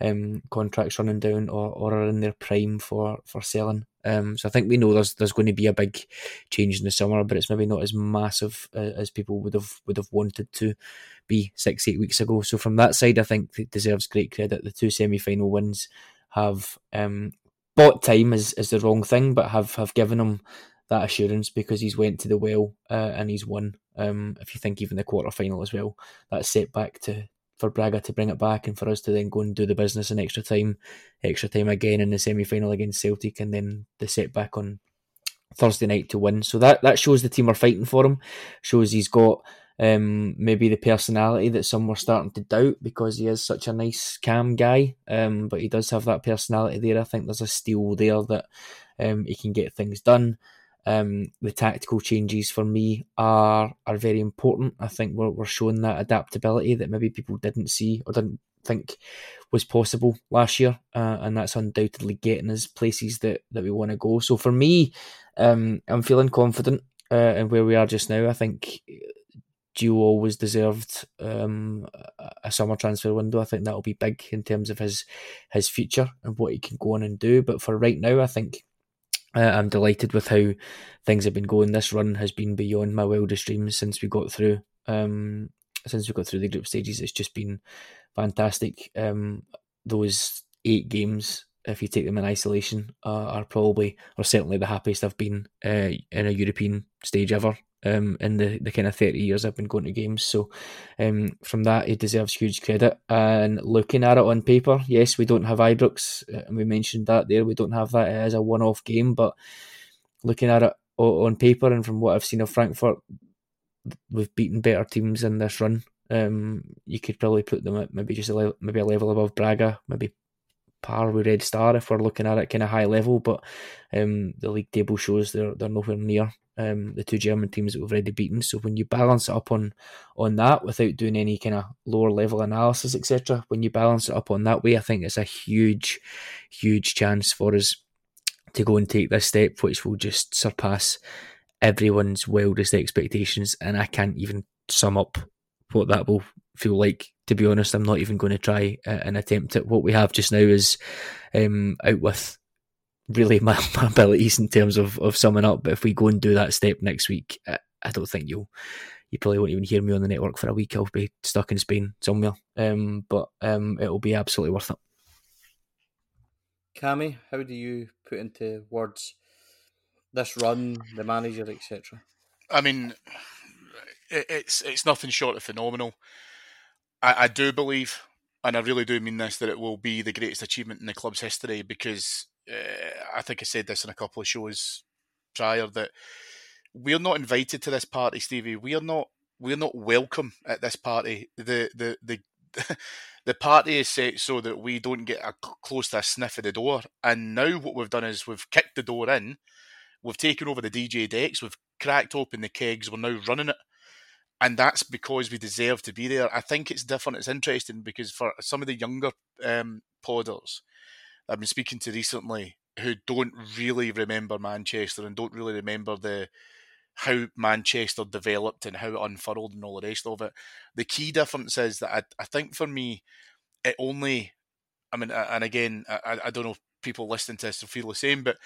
um, contracts running down or, or are in their prime for, for selling. Um, so I think we know there's there's going to be a big change in the summer, but it's maybe not as massive uh, as people would have would have wanted to be six, eight weeks ago. So from that side, I think it deserves great credit. The two semi-final wins have um, bought time is, is the wrong thing, but have, have given him that assurance because he's went to the well uh, and he's won. Um, if you think even the quarter-final as well, that setback to for Braga to bring it back and for us to then go and do the business in extra time, extra time again in the semi-final against Celtic, and then the setback on Thursday night to win. So that, that shows the team are fighting for him, shows he's got um, maybe the personality that some were starting to doubt because he is such a nice, calm guy, um, but he does have that personality there. I think there's a steel there that um, he can get things done. Um, the tactical changes for me are are very important. I think we're we're showing that adaptability that maybe people didn't see or didn't think was possible last year, uh, and that's undoubtedly getting us places that, that we want to go. So for me, um, I'm feeling confident uh, in where we are just now. I think Gio always deserved um, a summer transfer window. I think that'll be big in terms of his his future and what he can go on and do. But for right now, I think Uh, I'm delighted with how things have been going. This run has been beyond my wildest dreams since we got through. Um, since we got through the group stages, it's just been fantastic. Um, those eight games, if you take them in isolation, uh, are probably, or certainly, the happiest I've been uh, in a European stage ever. Um, in the, the kind of thirty years I've been going to games. So um, from that, it deserves huge credit. And looking at it on paper, yes, we don't have Ibrox, and we mentioned that there. We don't have that as a one-off game, but looking at it on paper and from what I've seen of Frankfurt, we've beaten better teams in this run. Um, you could probably put them at maybe just a level, maybe a level above Braga, maybe par with Red Star if we're looking at it kind of high level, but um, the league table shows they're, they're nowhere near Um, the two German teams that we've already beaten. So when you balance it up on, on that without doing any kind of lower level analysis, et cetera, when you balance it up on that way, I think it's a huge, huge chance for us to go and take this step, which will just surpass everyone's wildest expectations. And I can't even sum up what that will feel like, to be honest. I'm not even going to try and attempt it. What we have just now is um, out with really my, my abilities in terms of, of summing up, but if we go and do that step next week, I, I don't think you'll you probably won't even hear me on the network for a week. I'll be stuck in Spain somewhere, um, but um, it'll be absolutely worth it. Cammy, how do you put into words this run, the manager, et cetera? I mean, it, it's it's nothing short of phenomenal. I, I do believe, and I really do mean this, that it will be the greatest achievement in the club's history, because Uh, I think I said this in a couple of shows prior, that we're not invited to this party, Stevie. We're not we're not welcome at this party. The the the the party is set so that we don't get a, close to a sniff of the door. And now what we've done is we've kicked the door in, we've taken over the D J decks, we've cracked open the kegs, we're now running it. And that's because we deserve to be there. I think it's different. It's interesting because for some of the younger um, podders I've been speaking to recently who don't really remember Manchester and don't really remember the how Manchester developed and how it unfurled and all the rest of it. The key difference is that I, I think for me, it only, I mean, and again, I, I don't know if people listening to this will feel the same, but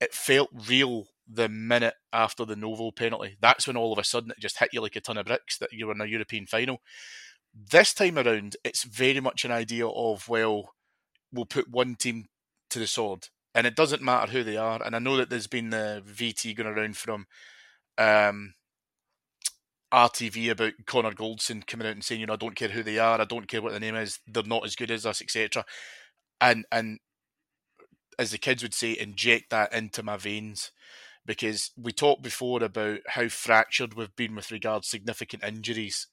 it felt real the minute after the Novo penalty. That's when all of a sudden it just hit you like a ton of bricks that you were in a European final. This time around, it's very much an idea of, well, we'll put one team to the sword. And it doesn't matter who they are. And I know that there's been the V T going around from um, R T V about Connor Goldson coming out and saying, you know, I don't care who they are, I don't care what the name is, they're not as good as us, et cetera. And, and as the kids would say, inject that into my veins. Because we talked before about how fractured we've been with regards to significant injuries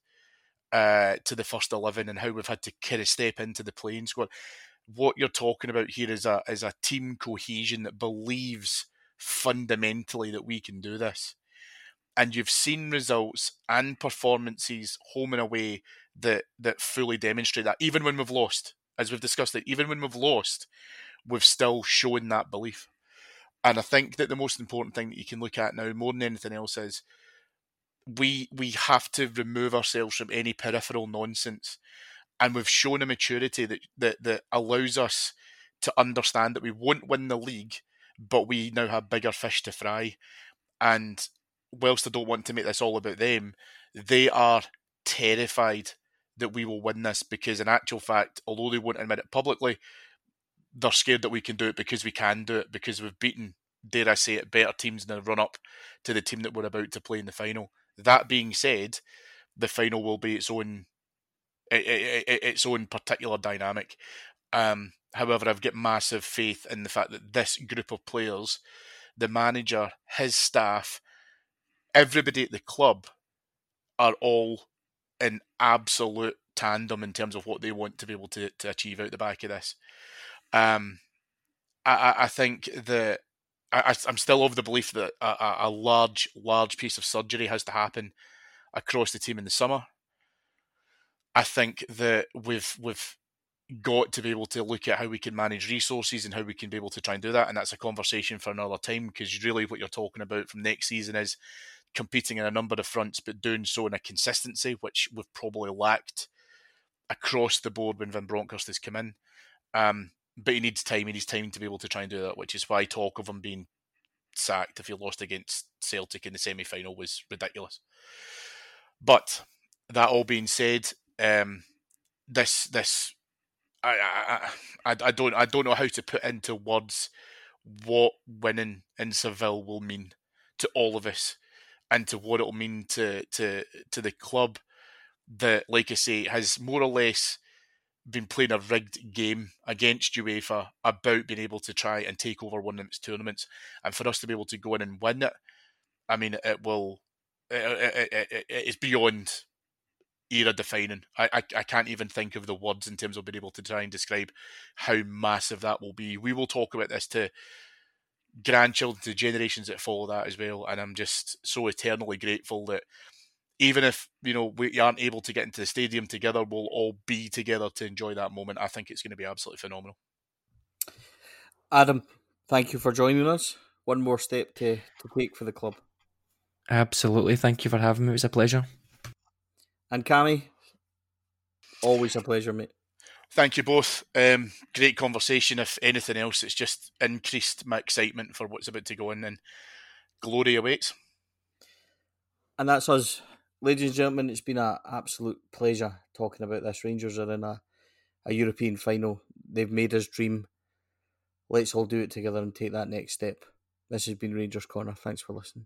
uh, to the first eleven and how we've had to kind of step into the playing squad. What you're talking about here is a is a team cohesion that believes fundamentally that we can do this. And you've seen results and performances home and away that, that fully demonstrate that. Even when we've lost, as we've discussed it, even when we've lost, we've still shown that belief. And I think that the most important thing that you can look at now, more than anything else, is we we have to remove ourselves from any peripheral nonsense. And we've shown a maturity that, that, that allows us to understand that we won't win the league, but we now have bigger fish to fry. And whilst I don't want to make this all about them, they are terrified that we will win this because in actual fact, although they won't admit it publicly, they're scared that we can do it because we can do it because we've beaten, dare I say it, better teams in the run-up to the team that we're about to play in the final. That being said, the final will be its own its own particular dynamic. Um, however, I've got massive faith in the fact that this group of players, the manager, his staff, everybody at the club are all in absolute tandem in terms of what they want to be able to, to achieve out the back of this. Um, I, I think that I, I'm still of the belief that a, a large, large piece of surgery has to happen across the team in the summer. I think that we've we've got to be able to look at how we can manage resources and how we can be able to try and do that. And that's a conversation for another time because really what you're talking about from next season is competing in a number of fronts, but doing so in a consistency, which we've probably lacked across the board when Van Bronckhorst has come in. Um, but he needs time. He needs time to be able to try and do that, which is why talk of him being sacked if he lost against Celtic in the semi-final was ridiculous. But that all being said, Um, this, this, I, I, I don't, I don't know how to put into words what winning in Seville will mean to all of us, and to what it will mean to, to, to the club that, like I say, has more or less been playing a rigged game against UEFA about being able to try and take over one of its tournaments, and for us to be able to go in and win it, I mean, it will, it, it, it, it's beyond era defining. I, I I can't even think of the words in terms of being able to try and describe how massive that will be. We will talk about this to grandchildren, to generations that follow that as well. And I'm just so eternally grateful that even if, you know, we aren't able to get into the stadium together, we'll all be together to enjoy that moment. I think it's going to be absolutely phenomenal. Adam, thank you for joining us. One more step to, to take for the club. Absolutely. Thank you for having me. It was a pleasure. And Cammy, always a pleasure, mate. Thank you both. Um, great conversation. If anything else, it's just increased my excitement for what's about to go in, and glory awaits. And that's us. Ladies and gentlemen, it's been an absolute pleasure talking about this. Rangers are in a, a European final. They've made us dream. Let's all do it together and take that next step. This has been Rangers Corner. Thanks for listening.